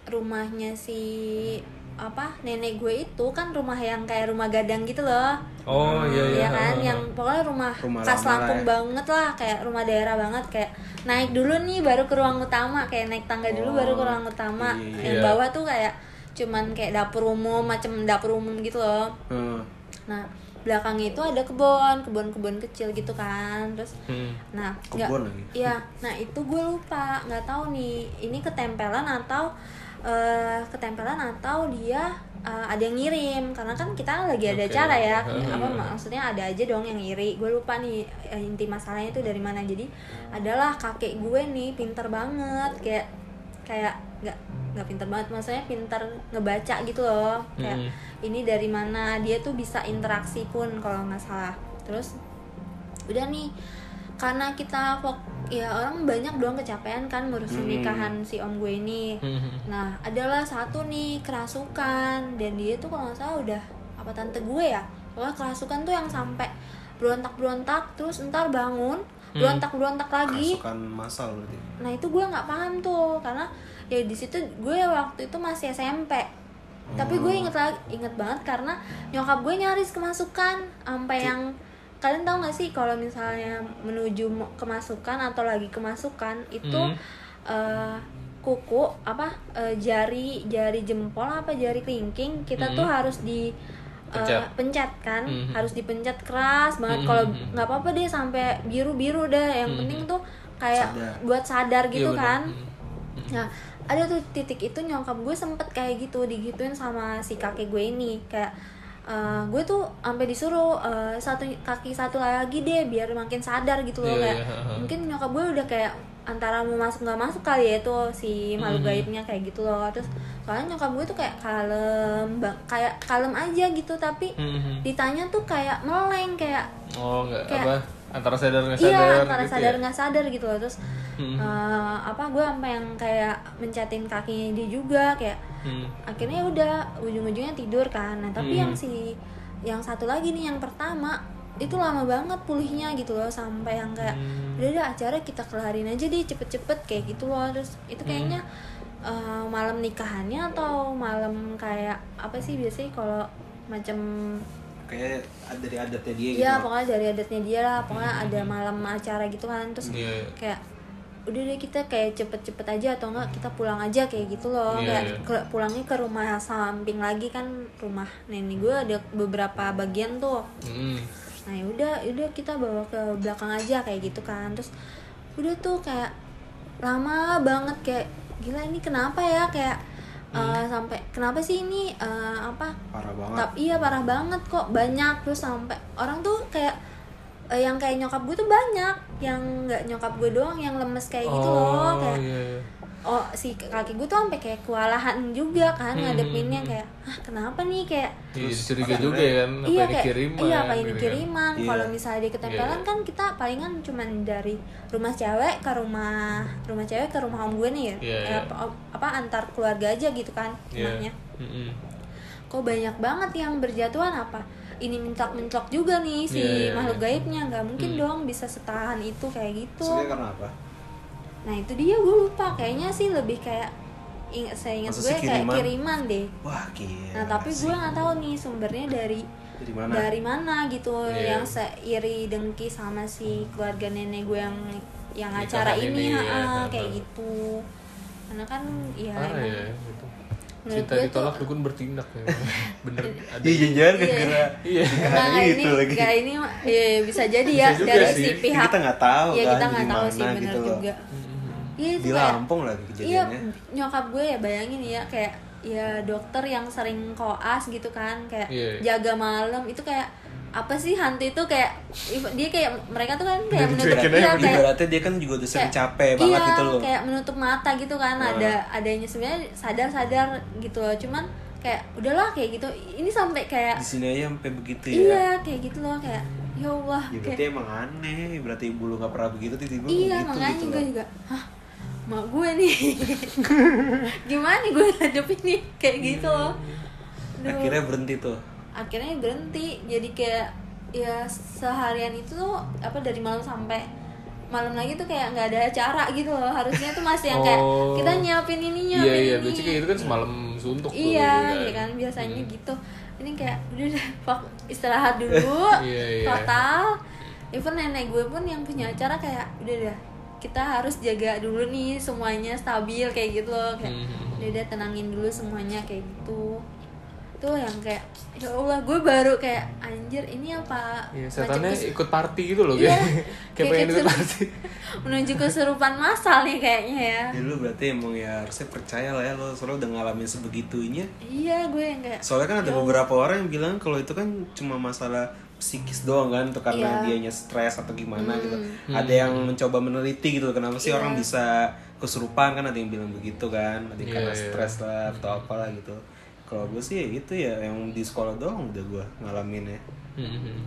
rumahnya si apa nenek gue itu kan rumah yang kayak rumah gadang gitu loh. Oh iya iya. Ya kan yang pokoknya rumah, rumah khas Lampung ya. Banget lah, kayak rumah daerah banget, kayak naik dulu nih baru ke ruang utama, kayak naik tangga dulu oh, baru ke ruang utama. Iya. Yang bawah tuh kayak cuman kayak dapur umum, macam dapur umum gitu loh. Hmm. Nah, belakangnya itu ada kebun, kebun-kebun kecil gitu kan. Terus hmm. nah, kebun lagi. Iya, nah itu gue lupa, nggak tahu nih ini ketempelan atau Uh, ketempelan atau dia uh, ada yang ngirim karena kan kita lagi ada okay. acara ya hmm. apa maksudnya ada aja dong yang ngiri, gue lupa nih inti masalahnya itu dari mana. Jadi adalah kakek gue nih pinter banget, kayak kayak nggak nggak pinter banget maksudnya pinter ngebaca gitu loh, kayak hmm. ini dari mana, dia tuh bisa interaksi pun kalau nggak salah. Terus udah nih karena kita fok, ya orang banyak doang kecapean kan ngurusin hmm. nikahan si om gue ini. hmm. Nah adalah satu nih kerasukan, dan dia tuh kalau nggak salah udah apa tante gue ya, kalau kerasukan tuh yang sampai berontak-berontak terus ntar bangun hmm. berontak-berontak lagi. Kerasukan masal berarti. Nah itu gue nggak paham tuh karena ya di situ gue waktu itu masih S M P. hmm. Tapi gue inget lagi inget banget karena nyokap gue nyaris kemasukan sampai yang kalian tahu nggak sih kalau misalnya menuju kemasukan atau lagi kemasukan itu mm. uh, kuku apa uh, jari jari jempol apa jari kelingking kita mm. tuh harus di uh, pencet. pencet kan mm. harus dipencet keras banget. mm. Kalau nggak apa-apa deh sampai biru-biru dah, yang mm. penting tuh kayak sadar. Buat sadar gitu ya, kan. mm. Nah ada tuh titik itu nyokap gue sempet kayak gitu digituin sama si kakek gue ini, kayak Uh, gue tuh sampai disuruh uh, satu kaki satu lagi deh biar makin sadar gitu loh. yeah, kayak yeah. Mungkin nyokap gue udah kayak antara mau masuk nggak masuk kali ya itu si makhluk mm-hmm. gaibnya kayak gitu loh. Terus soalnya nyokap gue tuh kayak kalem, kayak kalem aja gitu, tapi mm-hmm. ditanya tuh kayak meleng, kayak Oh nggak apa? Antara sadar nggak sadar? Iya antara gitu sadar nggak ya? sadar gitu loh terus hmm. uh, apa gue sampai yang kayak mencatin kakinya dia juga kayak hmm. akhirnya udah ujung-ujungnya tidur kan. Nah tapi hmm. yang si yang satu lagi nih yang pertama itu lama banget pulihnya gitu loh sampai yang kayak hmm. udah ada acara kita kelarin aja deh cepet-cepet kayak gitu loh. Terus itu kayaknya hmm. uh, malam nikahannya atau malam kayak apa sih biasanya kalau macam kayak dari adatnya dia ya, gitu. Iya, pokoknya dari adatnya dia lah. Pokoknya hmm. ada malam acara gitu kan. Terus yeah. kayak udah deh kita kayak cepet-cepet aja atau enggak kita pulang aja kayak gitu loh. Yeah. Kayak pulangnya ke rumah samping lagi kan, rumah nenek gue ada beberapa bagian tuh. Hmm. Nah, udah udah kita bawa ke belakang aja kayak gitu kan. Terus udah tuh kayak lama banget kayak gila ini kenapa ya kayak Uh, hmm. sampai kenapa sih ini uh, apa? Parah banget. Tapi iya parah banget kok banyak terus sampai orang tuh kayak uh, yang kayak nyokap gue tuh banyak yang nggak nyokap gue doang yang lemes kayak oh, gitu loh kayak yeah. oh si kaki gue tuh sampai kayak kewalahan juga kan hmm. ngadepinnya kayak ah kenapa nih kayak terus curiga juga kan apa iya, ini kayak, kiriman iya apa ini kiriman yeah. Kalau misalnya dia ketempelan yeah. kan kita palingan cuman dari rumah cewek ke rumah rumah cewek ke rumah om gue nih ya yeah, yeah. apa, apa antar keluarga aja gitu kan rumahnya yeah. mm-hmm. Kok banyak banget yang berjatuhan apa ini mentok-mentok juga nih si yeah, yeah, makhluk yeah. gaibnya nggak mungkin hmm. dong bisa setahan itu kayak gitu. Sebenarnya karena apa? Nah itu dia gue lupa kayaknya sih lebih kayak ingat saya ingat gue kiriman? Kayak kiriman deh. Wah gila. Nah tapi gue nggak tahu nih sumbernya dari dari mana, dari mana gitu yeah. yang seiri dengki sama si keluarga nenek gue yang yang di acara ini, ini ya, ah, kayak gitu karena kan ya. Ah, emang, ya gitu. Cinta ditolak tuh, dukun bertindak ya. Bener ada janjian gara-gara. Iya. Nah, ini lagi. Kayak ini ya, bisa jadi ya bisa dari si sih. Pihak kita nggak tahu ya, kan. Kita nggak tahu sih benar gitu juga. Ya, di Lampung lagi kejadiannya. Iya, nyokap gue ya bayangin ya kayak ya dokter yang sering koas gitu kan kayak yeah. jaga malam itu kayak apa sih hantu itu kayak dia kayak mereka tuh kan kayak menutup mata kayak berarti dia kan juga udah sering capek banget iya, gitu loh. Kayak menutup mata gitu kan nah. ada adanya sebenarnya sadar-sadar gitu loh. Cuman kayak udahlah kayak gitu. Ini sampai kayak di sini aja sampai begitu ya. Iya, kayak gitu loh kayak ya Allah. Ya, berarti kayak, emang aneh. Berarti ibu lu enggak pernah begitu tiba-tiba iya, begitu gitu. Iya, makanya gue juga. Hah? Mak gue nih gimana nih gue hadapin nih kayak gitu loh. Aduh. Akhirnya berhenti tuh akhirnya berhenti jadi kayak ya seharian itu tuh apa dari malam sampai malam lagi tuh kayak nggak ada acara gitu loh harusnya tuh masih yang oh. kayak kita nyiapin ininya iya iya biasanya kayak gitu kan semalam suntuk iya tuh, iya kan biasanya hmm. gitu ini kayak udah fuck istirahat dulu yeah, yeah. total even nenek gue pun yang punya acara kayak udah dah kita harus jaga dulu nih semuanya stabil kayak gitu loh kayak mm-hmm. udah tenangin dulu semuanya kayak gitu tuh yang kayak ya Allah gue baru kayak anjir ini apa ya, setannya kes... ikut party gitu loh yeah. kayak kayak ikut party menuju kesurupan masal nih kayaknya ya ya lu berarti emang ya harusnya percaya lah ya lo soalnya udah ngalamin sebegitunya iya gue yang kayak soalnya kan ada yo. Beberapa orang yang bilang kalau itu kan cuma masalah psikis doang kan tuh karena yeah. dianya stres atau gimana hmm. gitu. Ada yang mencoba meneliti gitu kenapa sih yeah. orang bisa kesurupan kan ada yang bilang begitu kan. Ada yeah, karena yeah. stres lah atau apalah gitu. Kalau gue sih ya gitu ya yang di sekolah doang udah gue ngalamin ya. Mm-hmm.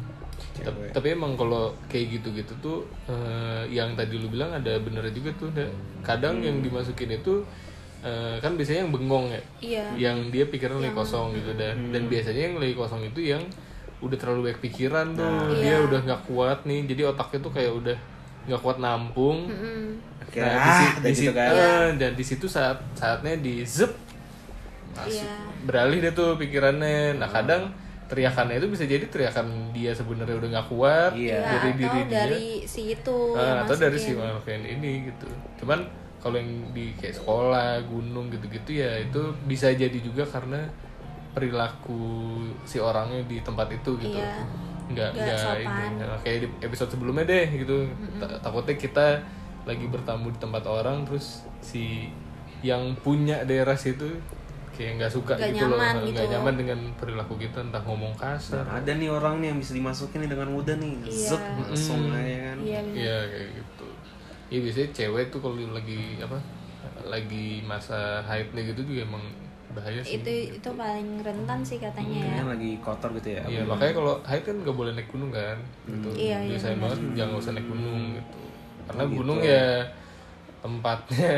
Tapi emang kalau kayak gitu-gitu tuh uh, yang tadi lu bilang ada benernya juga tuh. Kadang hmm. yang dimasukin itu uh, kan biasanya yang bengong ya. Yeah. Yang dia pikiran yang... lagi kosong gitu dah. Hmm. Dan biasanya yang lagi kosong itu yang udah terlalu banyak pikiran tuh nah, dia iya. udah nggak kuat nih jadi otaknya tuh kayak udah nggak kuat nampung mm-hmm. okay, nah di situ kan dan di situ saat saatnya di zep masuk yeah. beralih deh tuh pikirannya nah kadang teriakannya itu bisa jadi teriakan dia sebenarnya udah nggak kuat yeah. dari ya, diri dia dari si itu nah, atau dari si makhluk ini gitu cuman kalau yang di kayak sekolah gunung gitu-gitu ya itu bisa jadi juga karena perilaku si orangnya di tempat itu gitu iya, nggak nggak ini kayak di episode sebelumnya deh gitu mm-hmm. takutnya kita lagi bertamu di tempat orang terus si yang punya daerah situ kayak nggak suka gak gitu loh nggak gitu. Nyaman dengan perilaku kita entah ngomong kasar nah, ada nih orang nih yang bisa dimasukin nih dengan mudah nih zut langsung aja kan iya ya, kayak gitu ya biasanya cewek tuh kalau lagi apa lagi masa haidnya gitu juga emang bahaya sih. Itu gitu. Itu paling rentan sih katanya ya. Yang lagi kotor gitu ya. Iya, makanya kalau hike kan nggak boleh naik gunung kan. Gitu. Hmm. Iya, iya, saya banget hmm. jangan usah naik gunung gitu. Karena oh, gitu. Gunung ya tempatnya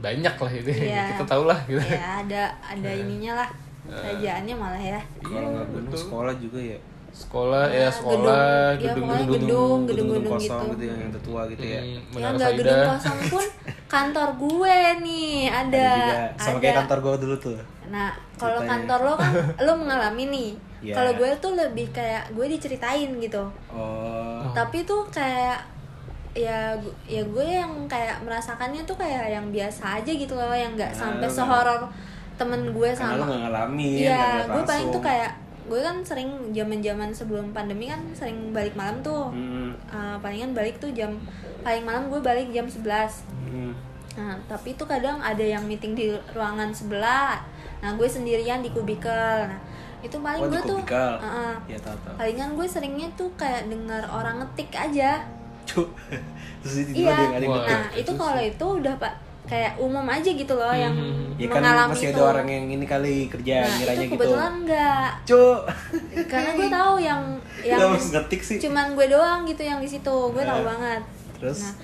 banyak lah itu. Ya. Kita tahu lah gitu. Ya, ada ada nah. ininya lah. Kerajaannya malah ya. Kalau nggak gunung betul. Sekolah juga ya. Sekolah nah, ya sekolah gedung-gedung gedung-gedung kosong gitu yang tertua gitu ya. Hmm, ya nggak gedung kosong pun kantor gue nih ada, ada sama ada. Kayak kantor gue dulu tuh. Nah kalau kantor lo kan lo mengalami nih. Yeah. Kalau gue tuh lebih kayak gue diceritain gitu. Oh. Tapi tuh kayak ya ya gue yang kayak merasakannya tuh kayak yang biasa aja gitu loh, yang nggak nah, sampai sehoror temen gue sama. Karena lo nggak ngalamin. Iya gue paling tuh kayak gue kan sering zaman-zaman sebelum pandemi kan sering balik malam tuh hmm. uh, palingan balik tuh jam paling malam gue balik jam sebelas hmm. Nah tapi tuh kadang ada yang meeting di ruangan sebelah, nah gue sendirian di kubikel. Nah itu paling oh, gue tuh uh, ya, tahu, tahu. Palingan gue seringnya tuh kayak dengar orang ngetik aja. Iya nah itu kalau itu udah pak kayak umum aja gitu loh yang hmm. ya, mengalami kan masih itu. Ada orang yang ini kali kerja nah, ngiranya gitu. Nah itu kebetulan enggak. Cuk. Karena gue tahu yang yang ngetik sih. Cuman gue doang gitu yang di situ. Gue nah. tahu banget. Terus nah,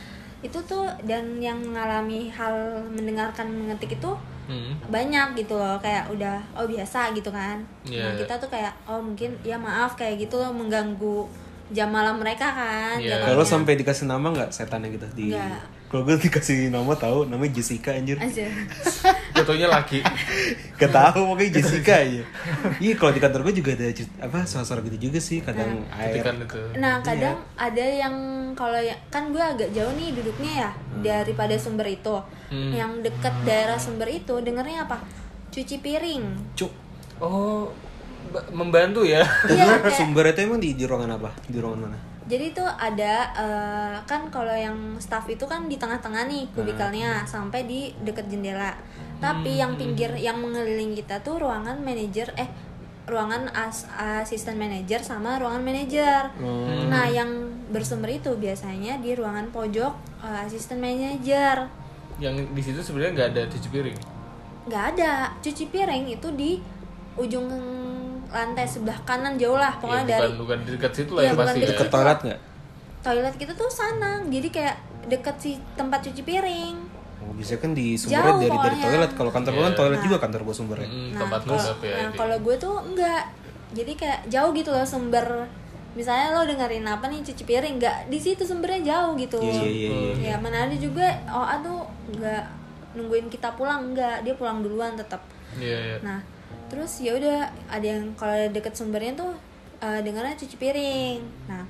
itu tuh dan yang mengalami hal mendengarkan mengetik itu hmm. banyak gitu loh, kayak udah oh biasa gitu kan. Yeah. Nah kita tuh kayak oh mungkin ya maaf kayak gitu loh mengganggu jam malam mereka kan. Yeah. Kalau sampai dikasih nama enggak setannya gitu di enggak. Kalau gue dikasih nama tahu namanya Jessica anjir. Anjir. Fotonya laki. Gak tahu pokoknya Jessica aja. Iya kalau di kantor gue juga ada apa suara-suara gitu juga sih kadang nah, air. Nah kadang ya. Ada yang kalau kan gue agak jauh nih duduknya ya hmm. daripada sumber itu. Hmm. Yang deket daerah sumber itu dengernya apa? Cuci piring. Cuk. Oh b- membantu ya. Iya. Kayak... Sumber itu emang di, di ruangan apa? Di ruangan mana? Jadi tuh ada uh, kan kalau yang staff itu kan di tengah-tengah nih kubikalnya sampai di dekat jendela. Tapi hmm. yang pinggir yang mengeliling kita tuh ruangan manajer eh ruangan as, asisten manajer sama ruangan manajer. Hmm. Nah, yang bersumber itu biasanya di ruangan pojok uh, asisten manajer. Yang di situ sebenarnya enggak ada cuci piring. Enggak ada. Cuci piring itu di ujung lantai sebelah kanan jauh lah pokoknya ya, bukan, dari bukan dekat situ lah ya, ya pasti dekat ya. Toilet nggak toilet kita tuh sana jadi kayak dekat si tempat cuci piring oh, bisa kan di sumbernya dari dari toilet kalau kantor gue yeah. kan toilet nah, juga kantor gue sumbernya mm, nah kalau ya, nah, kalau gue tuh enggak jadi kayak jauh gitu loh sumber misalnya lo dengerin apa nih cuci piring nggak di situ sumbernya jauh gitu yeah, yeah, yeah, yeah, yeah. ya mana ada juga oh aduh nggak nungguin kita pulang nggak dia pulang duluan tetap yeah, yeah. Nah terus ya udah ada yang kalau deket sumbernya tuh uh, dengarnya cuci piring. Nah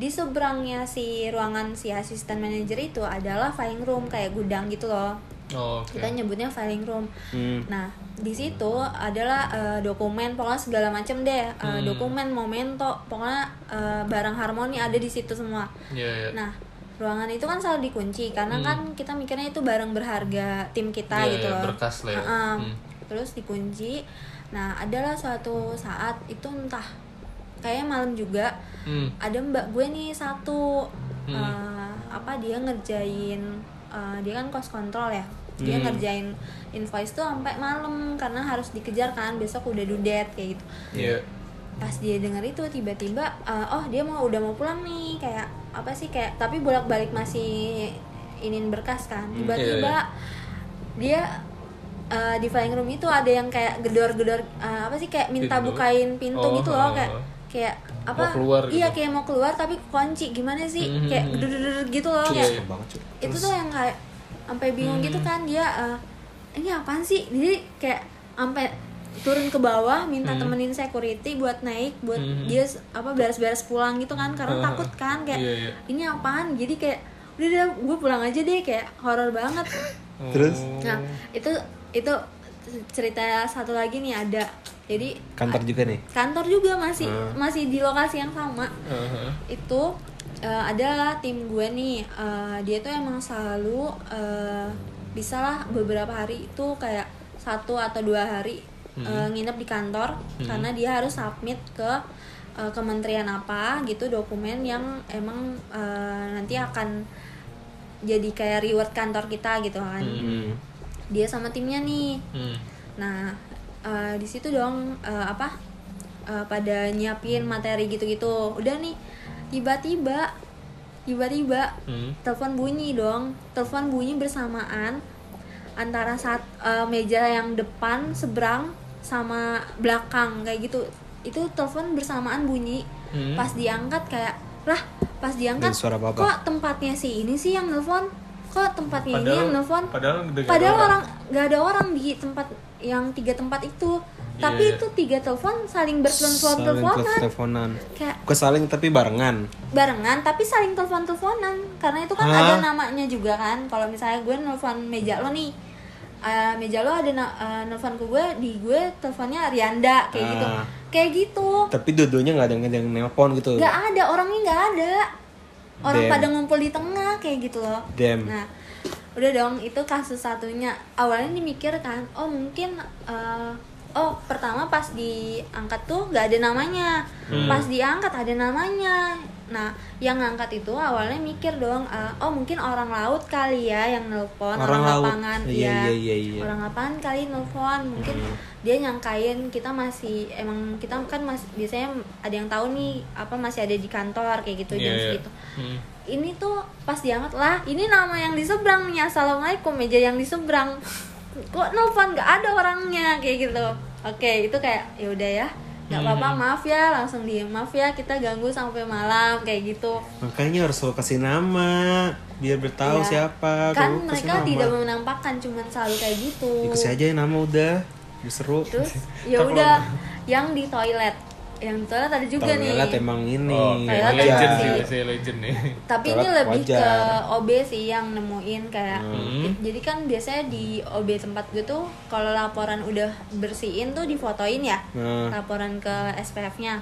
di seberangnya si ruangan si asisten manajer itu adalah filing room kayak gudang gitu loh. Oh, okay. Kita nyebutnya filing room. Hmm. Nah di situ adalah uh, dokumen pokoknya segala macam deh uh, hmm. dokumen momento pokoknya uh, barang harmoni ada di situ semua. Yeah, yeah. Nah ruangan itu kan selalu dikunci karena hmm. kan kita mikirnya itu barang berharga tim kita yeah, gitu yeah, loh. Berkas lah. Ya. Uh-uh. Hmm. Terus dikunci. Nah, adalah suatu saat itu entah kayaknya malam juga hmm. ada mbak gue nih satu hmm. uh, apa dia ngerjain uh, dia kan cost control ya. Dia hmm. ngerjain invoice tuh sampai malam karena harus dikejar kan besok udah due date kayak gitu. Yeah. Pas dia denger itu tiba-tiba uh, oh dia mau udah mau pulang nih kayak apa sih kayak tapi bolak-balik masih inin berkas kan. Tiba-tiba yeah, yeah. dia Uh, di filing room itu ada yang kayak gedor-gedor uh, apa sih kayak minta pintu. Bukain pintu oh, gitu loh kayak kayak apa keluar, iya gitu. Kayak mau keluar tapi kunci gimana sih mm-hmm. kayak gedor-gedor gitu loh kayak itu tuh yang kayak sampai bingung hmm. gitu kan dia uh, ini apaan sih jadi kayak sampai turun ke bawah minta hmm. temenin security buat naik buat hmm. dia apa beres-beres pulang gitu kan karena uh, takut kan kayak yeah, yeah. ini apaan jadi kayak udah udah gue pulang aja deh kayak horor banget terus nah itu itu cerita satu lagi nih ada jadi kantor juga nih kantor juga masih uh. masih di lokasi yang sama uh-huh. itu uh, ada tim gue nih uh, dia tuh emang selalu uh, bisalah beberapa hari itu kayak satu atau dua hari hmm. uh, nginep di kantor hmm. karena dia harus submit ke uh, kementerian apa gitu dokumen yang emang uh, nanti akan jadi kayak reward kantor kita gitu kan hmm. dia sama timnya nih hmm. Nah uh, di situ dong uh, apa uh, pada nyiapin materi gitu-gitu. Udah nih, tiba-tiba tiba-tiba hmm. telepon bunyi dong. Telepon bunyi bersamaan antara saat uh, meja yang depan seberang sama belakang kayak gitu. Itu telepon bersamaan bunyi. Hmm. Pas diangkat kayak, lah, pas diangkat kok tempatnya si ini sih yang nelfon, kok tempatnya padahal, ini yang nelfon. Padahal, padahal ada orang nggak ada orang di tempat yang tiga tempat itu, yeah. Tapi itu tiga telepon saling bertelepon teleponan. Kayak bukan saling tapi barengan. Barengan tapi saling telepon teleponan karena itu kan ha? Ada namanya juga kan. Kalau misalnya gue nelfon meja lo nih, uh, meja lo ada uh, nelfon ke gue, di gue teleponnya Arianda kayak ah. gitu. Kayak gitu. Tapi dua-duanya nggak ada yang nelpon gitu. Nggak ada, orangnya nggak ada. Orang Damn. Pada ngumpul di tengah kayak gitu loh. Damn. Nah, udah dong, itu kasus satunya. Awalnya dimikir kan, oh mungkin, uh, oh pertama pas diangkat tuh nggak ada namanya. Hmm. Pas diangkat ada namanya. Nah, yang ngangkat itu awalnya mikir dong, uh, oh mungkin orang laut kali ya yang nelpon, orang, orang lapangan ya, iya, iya, iya, iya. Orang lapangan kali nelpon, mungkin hmm. dia nyangkain kita masih, emang kita kan masih, biasanya ada yang tahu nih apa masih ada di kantor kayak gitu, yeah, jam segitu. Yeah. Hmm. Ini tuh pas diangkat, lah ini nama yang di seberang nih, assalamualaikum, meja yang di seberang, kok nelpon nggak ada orangnya kayak gitu. Oke, itu kayak ya udah ya. Gak apa-apa, maaf ya, langsung diem, maaf ya, kita ganggu sampai malam, kayak gitu. Makanya harus lo kasih nama, biar bertahu ya. Siapa. Kan mereka tidak nama. Menampakkan, cuman selalu kayak gitu. Ya, kasih aja nama udah, seru. Terus, ya udah, yang di toilet. Yang di toilet ada juga toilet nih. Toilet emang ini. Oh, toilet legend sih, saya legend nih. Tapi toilet ini lebih wajar. Ke O B sih yang nemuin kayak. Hmm. Jadi kan biasanya di O B tempat gue tuh kalau laporan udah bersihin tuh difotoin ya. Hmm. Laporan ke S P F-nya.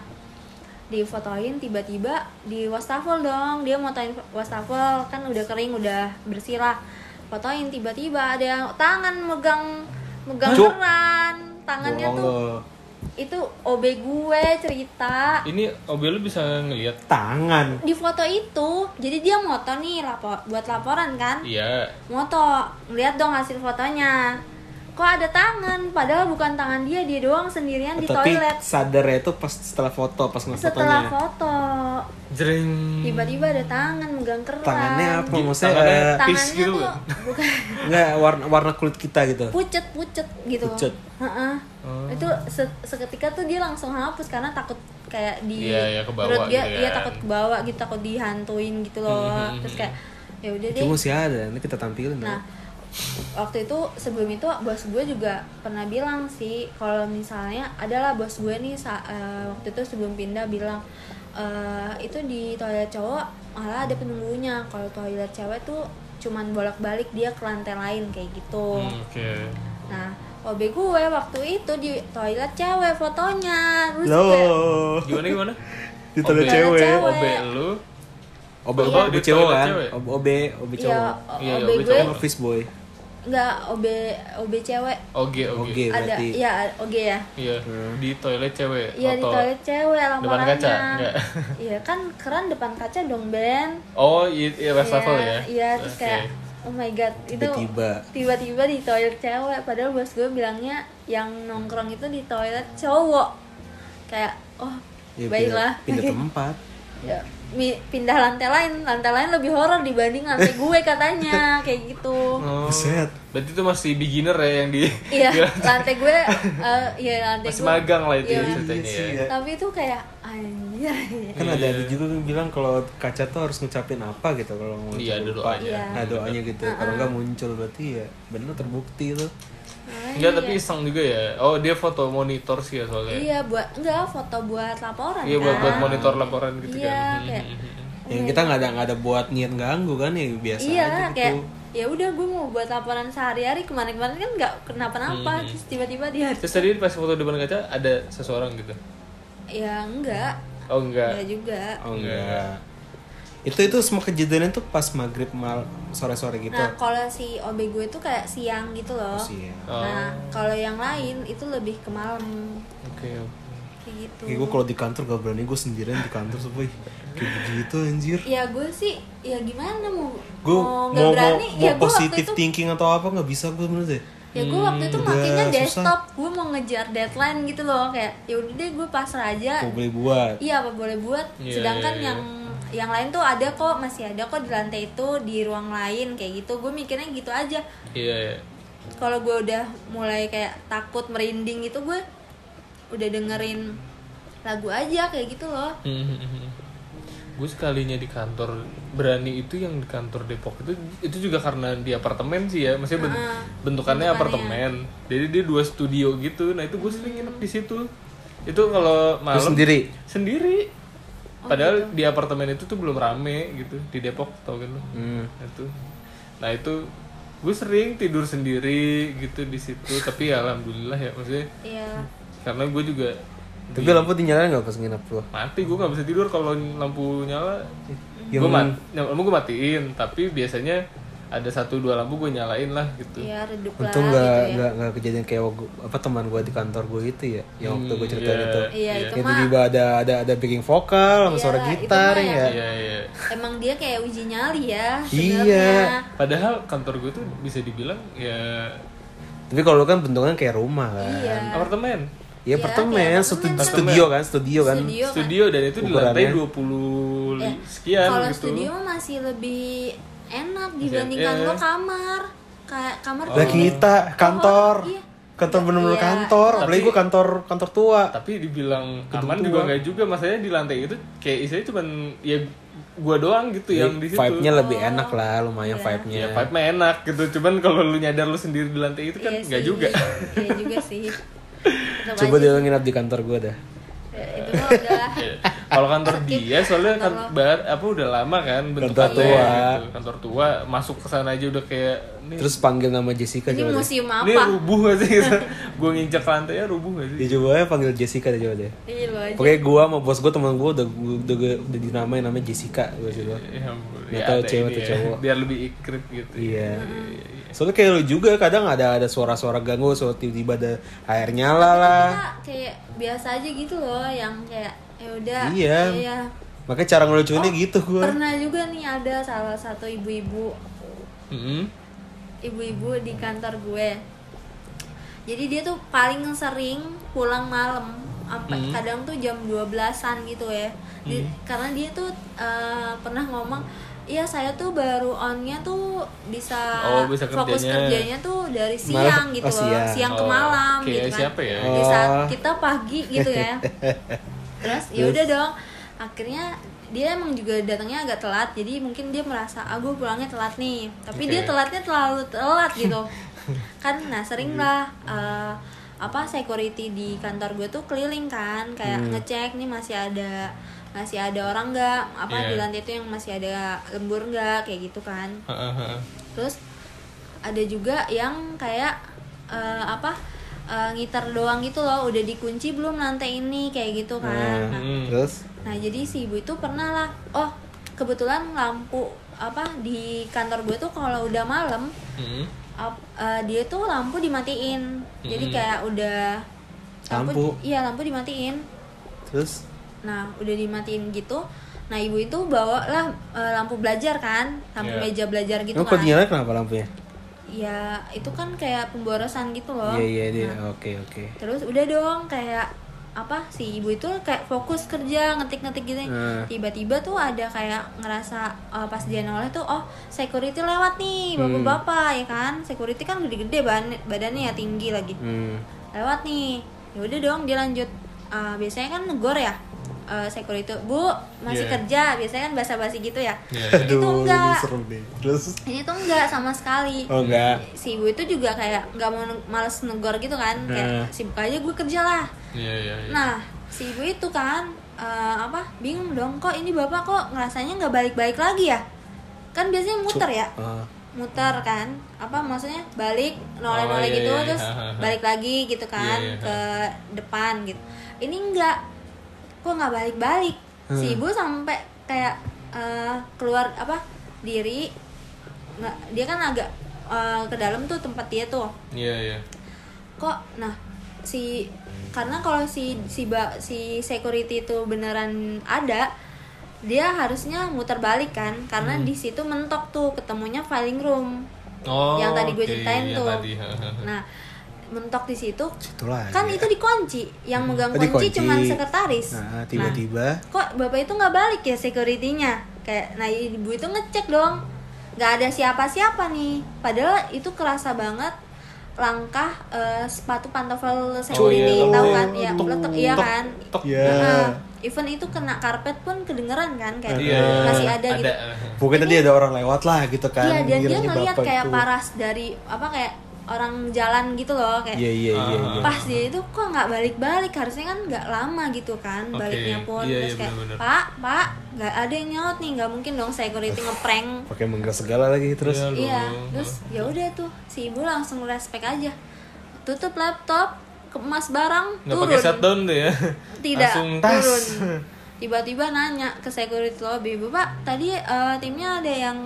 Difotoin tiba-tiba di wastafel dong. Dia motoin wastafel kan udah kering, udah bersih lah. Fotoin tiba-tiba ada yang tangan megang megang keran. Tangannya tuh itu O B gue cerita. Ini O B lu bisa ngelihat tangan. Di foto itu, jadi dia moto nih lapor, buat laporan kan? Iya. Moto, ngeliat dong hasil fotonya. Kok ada tangan? Padahal bukan tangan dia, dia doang sendirian. Tapi di toilet. Tapi sadarnya itu pas setelah foto, pas ngeliat fotonya. Setelah foto. Jering. Tiba-tiba ada tangan megang keran. Tangannya apa? Maksudnya tangannya, uh, tangannya tuh gitu. Bukan. Nggak, warna, warna kulit kita gitu. Pucet-pucet gitu. Pucet. Heeh. Hmm. Itu se- seketika tuh dia langsung hapus karena takut kayak di ya, ya, perut dia gitu kan. Dia takut kebawa gitu, takut dihantuin gitu loh. Hmm. Terus kayak ya udah deh. Cuma sih ada, ini kita tampilin. Nah, waktu itu sebelum itu bos gue juga pernah bilang sih kalau misalnya adalah bos gue nih sa- uh, waktu itu sebelum pindah bilang uh, itu di toilet cowok malah ada penunggunya, kalau toilet cewek tuh cuman bolak-balik dia ke lantai lain kayak gitu. Hmm, okay. Nah, O B gue waktu itu di toilet cewek fotonya. Terus loh. Gue, gimana gimana? Di toilet O B cewek. cewek. O B lu? O B iya. O B cewek kan? O B O B, O B cowok. Iya, o- iya, O B, O B gue. Office boy. Enggak, O B O B cewek. Oge oge. Ada, iya oge ya. Iya. Di toilet cewek. Iya di toilet cewek laporannya. Depan kaca. Iya kan keren depan kaca dong Ben. Oh iya, iya wastafel ya. Iya terus okay. Kayak oh my god, itu tiba-tiba. tiba-tiba di toilet cewek, padahal bos gue bilangnya yang nongkrong itu di toilet cowok. Kayak oh ya, baiklah pindah, pindah tempat ya, pindah lantai lain, lantai lain lebih horor dibanding lantai gue katanya kayak gitu. Oh, berarti itu masih beginner ya yang di iya lantai gue uh, ya lantai masih gue, magang lah itu ya, ceritanya ya. Ya. Tapi itu kayak anjir kan ada yeah. juga yang bilang kalau kaca tuh harus ngucapin apa gitu kalau mau yeah, ada doanya yeah. Nah, doanya gitu uh-uh. Kalau nggak muncul berarti ya benar terbukti tuh. Enggak, tapi iseng juga ya. Oh, dia foto monitor sih ya soalnya. Iya, buat enggak foto buat laporan. Iya, kan? buat buat monitor laporan gitu iya, kan. Iya, yang kita enggak ada enggak ada buat niat ganggu kan ya biasa iya, aja gitu. Kayak, ya udah gue mau buat laporan sehari-hari kemarin-kemarin kan enggak kenapa-napa, hmm. terus tiba-tiba dia. Terus tadi pas foto depan kaca ada seseorang gitu. Ya, enggak. Oh, enggak. Enggak juga. Oh, enggak. Itu itu semua kejadiannya tuh pas maghrib mal sore-sore gitu. Nah kalau si O B gue tuh kayak siang gitu loh. Oh, siang. Oh. Nah kalau yang lain itu lebih ke malam. Oke. Okay, okay. Gitu. Kayak gue kalau di kantor gak berani gue sendirian di kantor supaya kayak gitu anjir. Ya gue sih ya gimana mau. Gue mau, mau, mau, berani, mau ya positif thinking atau apa nggak bisa gue bener deh. ya gue hmm, waktu itu makinnya desktop, gue mau ngejar deadline gitu loh, kayak yaudah deh gue pasrah aja, apa boleh buat, iya apa boleh buat, yeah, sedangkan yeah, yeah, yang yang lain tuh ada kok, masih ada kok di lantai itu, di ruang lain kayak gitu, gue mikirnya gitu aja. Iya. Yeah. Kalau gue udah mulai kayak takut merinding gitu, gue udah dengerin lagu aja kayak gitu loh. Gue sekalinya di kantor berani itu yang di kantor Depok itu itu juga karena di apartemen sih ya, maksudnya bent- uh, bentukannya, bentukannya apartemen, ya. Jadi dia dua studio gitu, nah itu gue sering nginep di situ. Itu kalau malam Terus sendiri sendiri oh, padahal gitu. Di apartemen itu tuh belum rame gitu di Depok, tau kan lo. hmm. Itu nah itu gue sering tidur sendiri gitu di situ, tapi ya alhamdulillah ya, maksudnya yeah, karena gue juga. Tapi di... lampu dinyalain nggak pas nginep lo? Mati, gue nggak bisa tidur kalau lampu nyala. Yang... gue mati, lampu gue matiin, tapi biasanya ada satu dua lampu gue nyalain lah gitu. Iya, redup lah. Untung nggak nggak gitu ya, kejadian kayak apa teman gue di kantor gue itu ya, yang waktu gue cerita yeah, itu, yeah, itu tiba-tiba ada ada ada backing vokal, yeah, suara gitar ya. Iya, iya. Yeah, yeah. Emang dia kayak uji nyali ya. Iya. Yeah. Padahal kantor gue tuh bisa dibilang ya. Tapi kalau kan bentukannya kayak rumah kan. Yeah. Apartemen. Ya, ya apartemen, studio, studio kan, studio kan, studio, studio kan? Dan itu di lantai dua puluh ya, sekian. Kalau gitu, studio masih lebih enak dibandingkan ya, ya, lo kamar, kayak kamar. Lah oh, kita kantor, oh, iya, kantor bener-bener ya, kantor. Apalagi gue kantor kantor tua. Tapi dibilang aman tua juga nggak juga, maksudnya di lantai itu kayak isinya cuman ya gue doang gitu jadi yang di situ. Vibe-nya lebih oh, enak lah, lumayan ya, vibe-nya. Ya, vibe-nya enak gitu, cuman kalau lu nyadar lu sendiri di lantai itu kan nggak ya, juga. Iya juga sih. Coba, Coba dia nginap di kantor gue dah. Ya, itu mah udah. Kalau kantor dia soalnya kan apa udah lama kan bentuknya gitu. Kantor tua, masuk ke sana aja udah kayak nih. Terus panggil nama Jessica juga. Ini museum apa? Ini rubuh gak sih? Gue nginjak lantainya rubuh gak sih? Ya coba aja panggil Jessica aja deh. Iya lo aja. Pokoknya gue sama bos gue, teman gue udah udah udah dinamain namanya Jessica gue juga. Iya. Enggak tahu cewek atau cowok. Biar lebih ikrip gitu. Iya. Soalnya kayak lu juga kadang ada ada suara-suara ganggu, suara tiba-tiba ada air nyala lah. Kayak biasa aja gitu loh, yang kayak ya udah. Iya. Ya. Makanya cara ngelucuinnya oh, gitu gue. Pernah juga nih ada salah satu ibu-ibu, mm-hmm, ibu-ibu di kantor gue. Jadi dia tuh paling sering pulang malam, sampai mm-hmm, kadang tuh jam dua belasan gitu ya. Di, mm-hmm. Karena dia tuh uh, pernah ngomong, iya saya tuh baru onnya tuh bisa, oh, bisa kerjanya, fokus kerjanya tuh dari siang malam, gitu oh, loh, siang oh, ke malam okay, gitu kan. Siapa ya? Di saat kita pagi gitu ya. Terus ya udah dong, akhirnya dia emang juga datangnya agak telat, jadi mungkin dia merasa ah gue pulangnya telat nih, tapi okay, dia telatnya terlalu telat gitu. Kan nah sering lah uh, apa security di kantor gue tuh keliling kan, kayak hmm, ngecek nih masih ada masih ada orang nggak, apa yeah, di lantai itu yang masih ada lembur nggak kayak gitu kan. Uh-huh. Terus ada juga yang kayak uh, apa uh, ngiter doang gitu loh, udah dikunci belum lantai ini kayak gitu kan. Nah, mm, terus nah jadi si ibu itu pernah lah, oh kebetulan lampu apa di kantor gue tuh kalau udah malam mm, uh, uh, dia tuh lampu dimatiin, mm, jadi kayak udah lampu, lampu iya lampu dimatiin. Terus nah udah dimatiin gitu, nah ibu itu bawa lah e, lampu belajar kan, lampu yeah, meja belajar gitu. Emang kan nyalain kenapa lampunya? Ya itu kan kayak pemborosan gitu loh. Iya iya oke oke. Terus udah dong kayak apa si ibu itu kayak fokus kerja ngetik-ngetik gitu, nah, tiba-tiba tuh ada kayak ngerasa uh, pas dia noleh tuh oh security lewat nih bapak-bapak hmm, ya kan, security kan gede-gede badan- badannya ya tinggi lagi, hmm, lewat nih, ya udah dong dia lanjut uh, biasanya kan negor ya. Uh, security bu masih yeah, kerja biasanya kan basa-basi gitu ya, yeah, yeah. Itu enggak ini, ini tuh enggak sama sekali. Oh, enggak. Si ibu itu juga kayak nggak mau malas negor gitu kan, nah, kayak sibuk aja gue kerja lah. Yeah, yeah, yeah. Nah si ibu itu kan uh, apa bingung dong, kok ini bapak kok ngerasanya nggak baik-baik lagi ya, kan biasanya muter ya, uh, muter kan apa maksudnya balik noleh-noleh oh, yeah, gitu yeah, terus yeah, balik lagi gitu kan yeah, yeah, ke depan gitu. Ini enggak, kok nggak balik-balik. hmm. Si ibu sampai kayak uh, keluar apa diri nggak, dia kan agak uh, ke dalam tuh tempat dia tuh. Iya yeah, iya. Yeah. Kok nah si karena kalau si si si security itu beneran ada, dia harusnya muter balik kan, karena hmm, di situ mentok tuh ketemunya filing room. oh, yang tadi gue okay, ceritain tuh tadi. Nah mentok di situ situlah, kan ya. Itu dikunci, yang hmm. megang kunci, kunci cuman sekretaris. Nah tiba-tiba nah, kok bapak itu nggak balik ya security-nya kayak, nah ibu itu ngecek dong, nggak ada siapa-siapa nih, padahal itu kerasa banget langkah uh, sepatu pantofel security, oh, iya. Tahu kan, oh, ya meletak iya kan, tuk, yeah. Nah, even itu kena karpet pun kedengeran kan kayak yeah. Masih ada, ada gitu. Mungkin tadi ada orang lewat lah gitu kan. Iya dan dia ngeliat kayak itu. Paras dari apa kayak orang jalan gitu loh kayak yeah, yeah, yeah, yeah. Pas dia itu kok nggak balik-balik, harusnya kan nggak lama gitu kan okay. Baliknya pun yeah, terus yeah, kayak bener-bener. pak pak nggak ada yang nyaut nih, nggak mungkin dong security ngeprank pakai menggerak segala lagi terus yeah, iya terus ya udah tuh si ibu langsung respect aja, tutup laptop, kemas barang, nggak turun, nggak pakai shutdown tuh ya tidak langsung tas. Turun tiba-tiba nanya ke security lobby, bapak tadi uh, timnya ada yang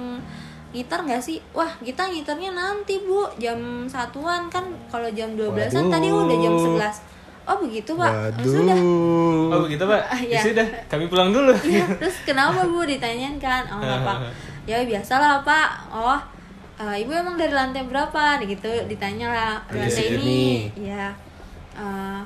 gitar nggak sih? Wah, kita gitarnya nanti bu, jam satuan kan, kalau jam dua belasan tadi udah jam sebelas. Oh begitu pak, oh, sudah. Oh begitu pak, ya. Sudah. Kami pulang dulu. Ya, terus kenapa bu? Ditanyain kan, oh nggak pak. Ya biasalah pak. Oh, uh, ibu emang dari lantai berapa? Gitu ditanyalah lantai ini. Ya. Uh,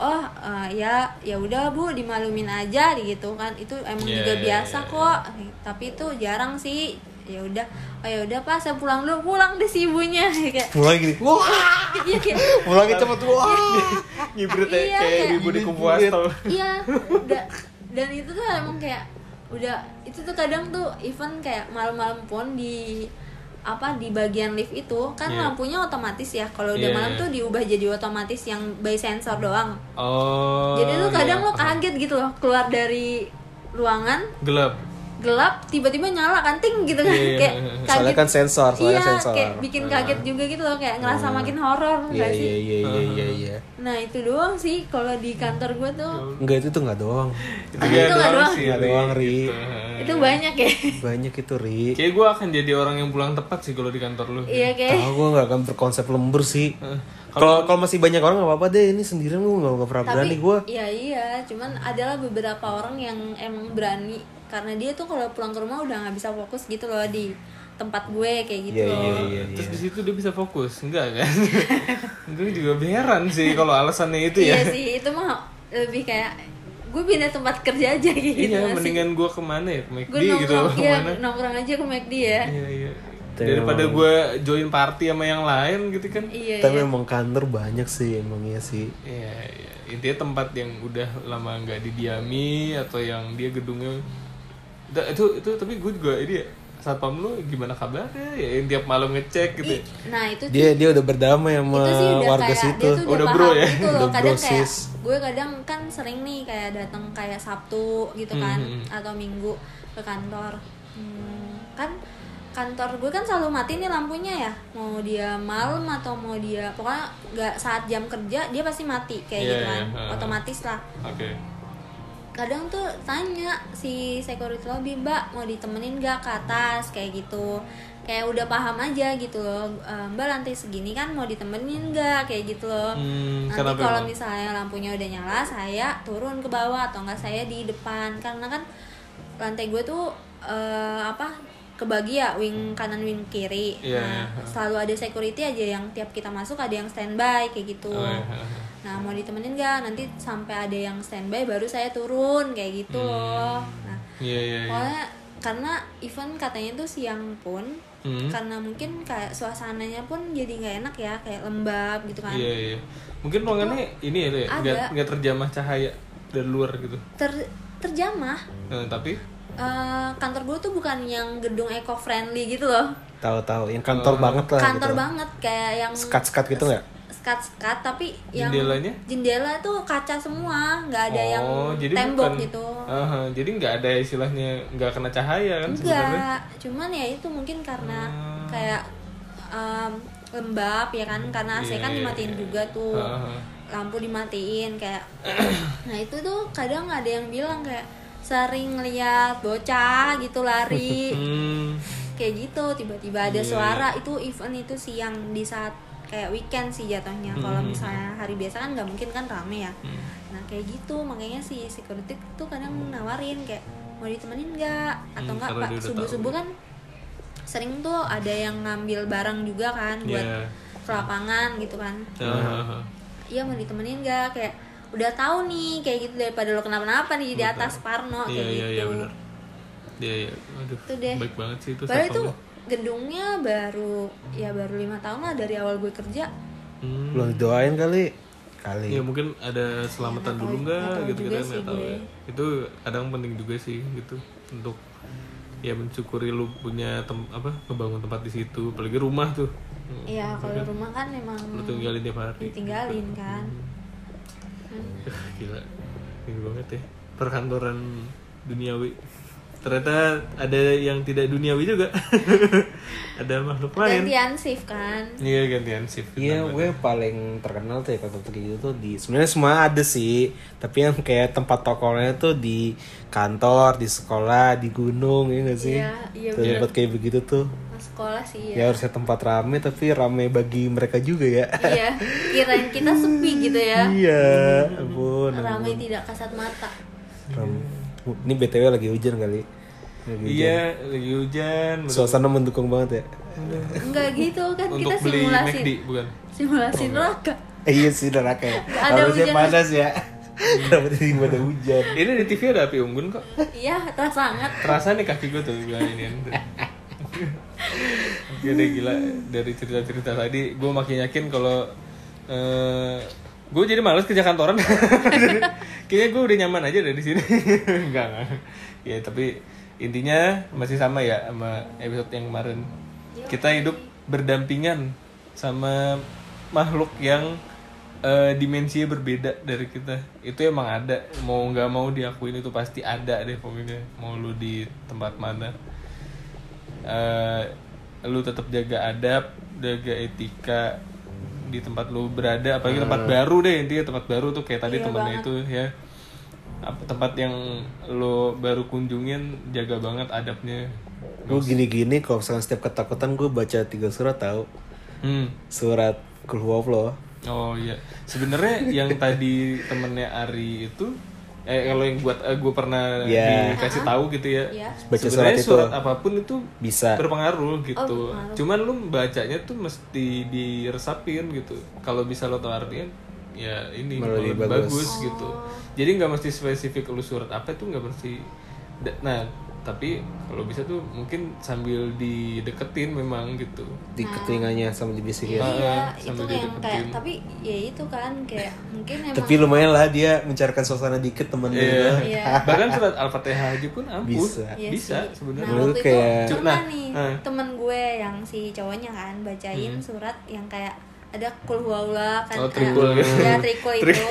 oh uh, ya ya udah bu, dimalumin aja gitu kan. Itu emang yeah, juga yeah, biasa yeah, kok. Yeah. Tapi itu jarang sih. Ya udah, oh ya udah pak, saya pulang dulu, pulang deh si ibunya kayak pulang gini, wah, iya kayak pulangnya cepet, wah, ngibrit ya, iya, kayak ibu di kumpuas tau, iya, udah, dan itu tuh emang kayak udah, itu tuh kadang tuh even kayak malam-malam pun di apa di bagian lift itu kan yeah. Lampunya otomatis ya, kalau udah yeah. Malam tuh diubah jadi otomatis yang by sensor doang, oh, jadi tuh kadang yeah. Lo kaget gitu loh, keluar dari ruangan gelap. gelap tiba-tiba nyala kan ting gitu kan yeah, kayak kaget. Soalnya kan sensor, soalnya iya, sensor. Kayak bikin kaget juga gitu loh, kayak ngerasa hmm. makin horor enggak yeah, sih? Iya iya iya iya iya. Nah, itu doang sih kalau di kantor gue tuh. Enggak, itu tuh enggak doang. Itu enggak ah, doang. Doang. Sih, gak doang Ri. Gitu. Itu banyak ya. Banyak itu Ri. Kayak gue akan jadi orang yang pulang tepat sih kalau di kantor lu. Iya kayak. Kalau gue enggak akan berkonsep lembur sih. Kalau kalau masih banyak orang nggak apa-apa deh, ini sendirian gue nggak pernah berani gue. Iya iya, cuman adalah beberapa orang yang emang berani karena dia tuh kalau pulang ke rumah udah nggak bisa fokus gitu loh di tempat gue kayak gitu. Yeah, yeah, yeah, terus yeah. Di situ dia bisa fokus, enggak kan? Gue juga heran sih kalau alasannya itu ya. Iya sih, itu mah lebih kayak gue pindah tempat kerja aja gitu. Iya, masih. Mendingan gue kemana ya? Ke McD gitu loh. Gue nongkrong aja ke McD ya. Iya iya. Daripada gue join party sama yang lain gitu kan. Iya, tapi iya. Emang kantor banyak sih emangnya sih. Iya, iya. Intinya tempat yang udah lama nggak didiami atau yang dia gedungnya da, itu itu tapi gue juga ini satpam lu gimana kabarnya ya yang tiap malam ngecek gitu. I, nah itu dia dia udah berdamai sama sih, udah warga kayak, situ. Udah, udah bro ya. Gitu loh, kadang kayak gue kadang kan sering nih kayak datang kayak Sabtu gitu kan hmm. Atau Minggu ke kantor. Hmm, kan kantor gue kan selalu mati nih lampunya ya, mau dia malam atau mau dia pokoknya nggak saat jam kerja dia pasti mati kayak yeah, gitu kan yeah, uh, otomatis lah okay. Kadang tuh tanya si security lobby, mbak mau ditemenin gak ke atas kayak gitu, kayak udah paham aja gitu loh, mbak lantai segini kan mau ditemenin gak kayak gitu loh hmm, nanti kalau misalnya lampunya udah nyala saya turun ke bawah atau nggak saya di depan karena kan lantai gue tuh uh, apa kebagi ya, wing kanan wing kiri yeah, nah, yeah. Selalu ada security aja yang tiap kita masuk ada yang standby kayak gitu oh, yeah. Nah mau ditemenin gak, nanti sampai ada yang standby baru saya turun kayak gitu loh mm. Nah yeah, yeah, pokoknya yeah. Karena event katanya tuh siang pun mm. Karena mungkin kayak suasananya pun jadi gak enak ya, kayak lembab gitu kan yeah, yeah. Mungkin ruangannya ini ya, ya? Gak, gak terjamah cahaya dari luar gitu Ter, terjamah nah, tapi Uh, kantor gue tuh bukan yang gedung eco friendly gitu loh. Tahu-tahu, yang kantor uh, banget lah. Kantor gitu banget kayak yang skat-skat gitu nggak? Skat-skat tapi yang jendelanya? Jendela tuh kaca semua, nggak ada oh, yang tembok bukan, gitu. Uh, jadi nggak ada istilahnya nggak kena cahaya kan sebenarnya? Nggak, cuman ya itu mungkin karena uh, kayak um, lembab ya kan, karena A C yeah, kan dimatiin yeah, juga tuh, uh, lampu dimatiin kayak. Nah itu tuh kadang ada yang bilang kayak sering lihat bocah gitu lari kayak gitu tiba-tiba ada yeah. Suara itu event itu siang di saat kayak weekend sih jatuhnya mm. Kalau misalnya hari biasa kan nggak mungkin kan rame ya mm. Nah kayak gitu makanya si security tuh kadang nawarin kayak mau ditemenin nggak atau nggak mm, pak subuh-subuh kan sering tuh ada yang ngambil barang juga kan buat yeah. ke lapangan gitu kan. Iya uh-huh. mau ditemenin gak, kayak udah tahu nih kayak gitu, daripada lo kenapa-napa nih di atas parno kayak yeah, gitu. Iya yeah, iya yeah, benar. Iya yeah, yeah. Aduh. Itu deh. Baik banget sih itu. Padahal itu gedungnya baru ya baru lima tahun lah dari awal gue kerja. Hmm. Belum doain kali. Kali. Ya mungkin ada selamatan ya, dulu enggak gitu kita enggak tahu ya. Itu kadang penting juga sih gitu untuk ya mensyukuri lu punya tem- apa ngebangun tempat di situ, apalagi rumah tuh. Iya, kalau kan? Rumah kan memang lu tinggalin tiap hari. Ditinggalin kan. Hmm. Gila. Gila banget ya. Perkantoran duniawi. Ternyata ada yang tidak duniawi juga. Ada makhluk lain. Gantian shift kan. Iya, gantian shift. Iya, gue paling terkenal tuh ya, kantor gitu tuh di sebenarnya semua ada sih, tapi yang kayak tempat tokonya tuh di kantor, di sekolah, di gunung ya enggak sih? Iya, iya benar. Tempat kayak begitu tuh. Mas sekolah sih ya. Ya harusnya tempat rame tapi rame bagi mereka juga ya. Iya. Kirain kita sepi gitu ya. Iya, ampun. Rame ampun. Tidak kasat mata. Rame. Ini B T W lagi hujan kali. Lagi iya, hujan. Lagi hujan. Suasana mendukung banget ya. Enggak gitu kan untuk kita simulasi. Untuk beli M C D bukan. Simulasi neraka. Eh, iya sih neraka ya. Harusnya panas ya. Kenapa tadi ada hujan? Ini di T V ada api unggun kok. Iya, terasa banget. Terasa nih kaki gue tuh bilang ini. Gila gila dari cerita-cerita tadi gue makin yakin kalau uh, gue jadi malas kerja kantoran. Kayaknya gue udah nyaman aja dari sini. Enggak, enggak. Ya, tapi intinya masih sama ya sama episode yang kemarin. Kita hidup berdampingan sama makhluk yang uh, dimensinya berbeda dari kita. Itu emang ada. Mau enggak mau diakuin itu pasti ada deh pokoknya. Mau lu di tempat mana. Uh, lu tetap jaga adab, jaga etika di tempat lu berada, apalagi hmm. tempat baru deh, intinya tempat baru tuh kayak tadi iya temennya banget. Itu ya tempat yang lu baru kunjungin jaga banget adabnya. Gue gini-gini kalau misalkan setiap ketakutan gue baca tiga surat tau hmm. surat Kul Huwallahu. Oh iya sebenarnya yang tadi temennya Ari itu eh kalau yang buat eh, gue pernah yeah. dikasih tahu gitu ya yeah. sebenarnya surat, surat apapun itu bisa berpengaruh gitu oh, berpengaruh. Cuman lu bacanya tuh mesti diresapin gitu, kalau bisa lo tahu artinya ya ini lebih bagus, bagus oh. gitu. Jadi nggak mesti spesifik lu surat apa tuh nggak mesti, nah tapi kalau bisa tuh mungkin sambil dideketin memang gitu di ketingannya nah, sama dibisikin iya, itu yang dideketin. Kayak tapi ya itu kan kayak mungkin emang tapi lumayan lah dia mencairkan suasana dikit temennya yeah. yeah. bahkan surat Al-Fatihah aja pun ampun bisa ya, bisa sebenarnya nah, waktu itu pernah nih nah. temen gue yang si cowoknya kan bacain hmm. surat yang kayak ada Kul Huwallahu kan oh, trikul eh, ya trikul itu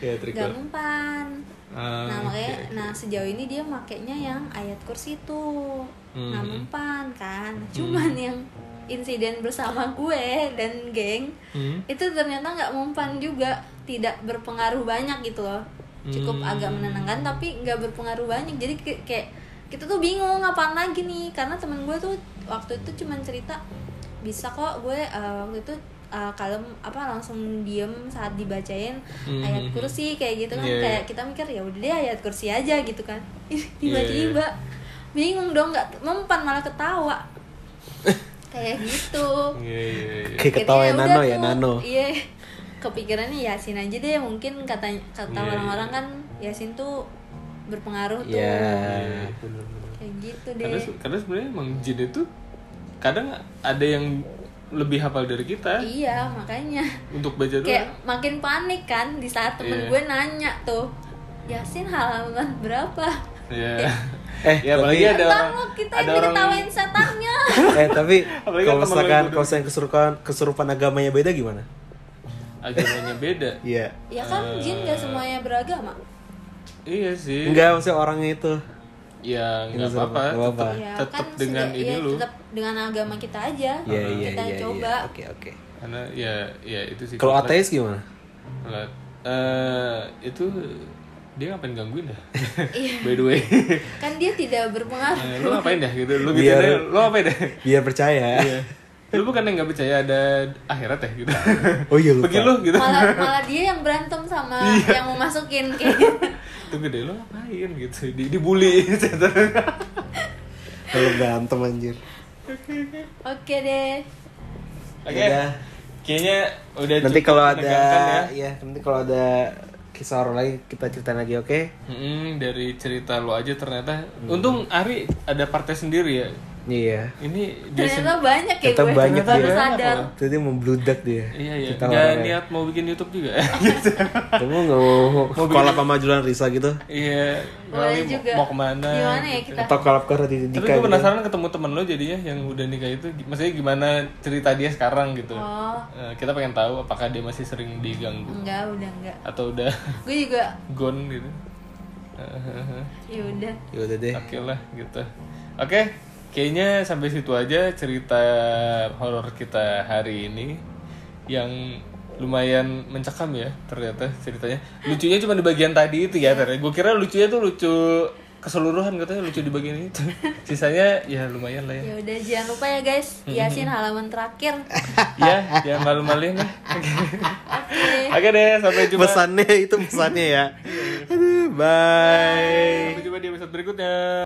ya, trikul. Gak mempan Uh, nah makanya, okay. nah sejauh ini dia makainya yang ayat kursi tuh mm-hmm. nah mempan kan cuman mm-hmm. yang insiden bersama gue dan geng mm-hmm. itu ternyata gak mempan juga, tidak berpengaruh banyak gitu loh, cukup mm-hmm. agak menenangkan tapi gak berpengaruh banyak. Jadi kayak, kayak kita tuh bingung ngapain lagi nih, karena teman gue tuh waktu itu cuman cerita bisa kok gue uh, waktu itu Uh, kalem apa langsung diem saat dibacain mm-hmm. ayat kursi kayak gitu kan yeah. kayak kita mikir ya udah deh ayat kursi aja gitu kan tiba-tiba yeah. bingung dong nggak mempan malah ketawa kayak gitu yeah, yeah, yeah. kayak ketawa Nano ya Nano iya yeah. kepikirannya Yasin aja deh mungkin kata kata yeah. orang-orang kan Yasin tuh berpengaruh tuh yeah. kayak gitu deh karena, karena sebenarnya emang jin itu kadang ada yang lebih hafal dari kita. Iya, makanya. Untuk baca dulu. Kayak makin panik kan di saat temen yeah. gue nanya tuh, Yasin halaman berapa? Iya. Yeah. eh, ya apalagi ada orang kita ada yang diketawain setannya. eh, tapi kalau misalkan kalau yang kesurupan kesurupan agamanya beda gimana? Agamanya beda. Iya. yeah. Ya kan uh, jin enggak semuanya beragama. Iya sih. Enggak, maksudnya orangnya itu. Ya nggak apa-apa, tetap, ya, tetap kan dengan sudah, ini ya, lu tetap dengan agama kita aja ya, uh, ya, kita ya, coba ya, okay, okay. karena ya ya itu sih. Kalau ateis gimana? Uh, itu dia ngapain gangguin dah by the way kan dia tidak berpengaruh. Nah, lu ngapain dah gitu lu biar, gitu deh, lu ngapain dah biar percaya iya. Lu bukan yang nggak percaya ada akhirat ya gitu. Oh iya lupa. Pergi lu gitu. Malah, malah dia yang berantem sama iya. yang mau masukin kayak. Itu gede lu ngapain gitu. Di dibully. Kalau berantem anjir. Oke deh. Oke. Okay. Kayaknya udah nanti kalau ada ya. Iya, nanti kalau ada kisah horor lagi kita ceritain lagi, oke? Okay? Mm-hmm, dari cerita lo aja ternyata. Mm. Untung Ari ada partnya sendiri ya. Iya. Ini dia ternyata sen- banyak ya gue. Banyak baru sadar. Tadi membludak dia. Iya, iya. Gak niat mau bikin YouTube juga. Gitu. Kamu enggak mau kolab sama Julan Risa gitu? Iya. Boleh juga. Mau kemana? Gimana ya kita? Atau kolab ke di nikah. Tapi gue penasaran gitu. Ketemu temen lo jadinya yang udah nikah itu, maksudnya gimana cerita dia sekarang gitu. Oh. Kita pengen tahu apakah dia masih sering diganggu. Enggak, udah enggak. Atau udah. Gue juga gone gitu. Ya udah. Ya udah deh. Oke lah gitu. Oke. Okay. Kayaknya sampai situ aja cerita horor kita hari ini yang lumayan mencekam ya ternyata ceritanya. Lucunya cuma di bagian tadi itu ya ternyata. Gue kira lucunya tuh lucu keseluruhan, katanya lucu di bagian itu. Sisanya ya lumayan lah ya. Ya udah jangan lupa ya guys, Yasin halaman terakhir. Ya, jangan malu-maluin lah. Oke. Oke deh, sampai jumpa. Pesannya itu pesannya ya. Aduh, bye. Bye. Sampai jumpa di episode berikutnya.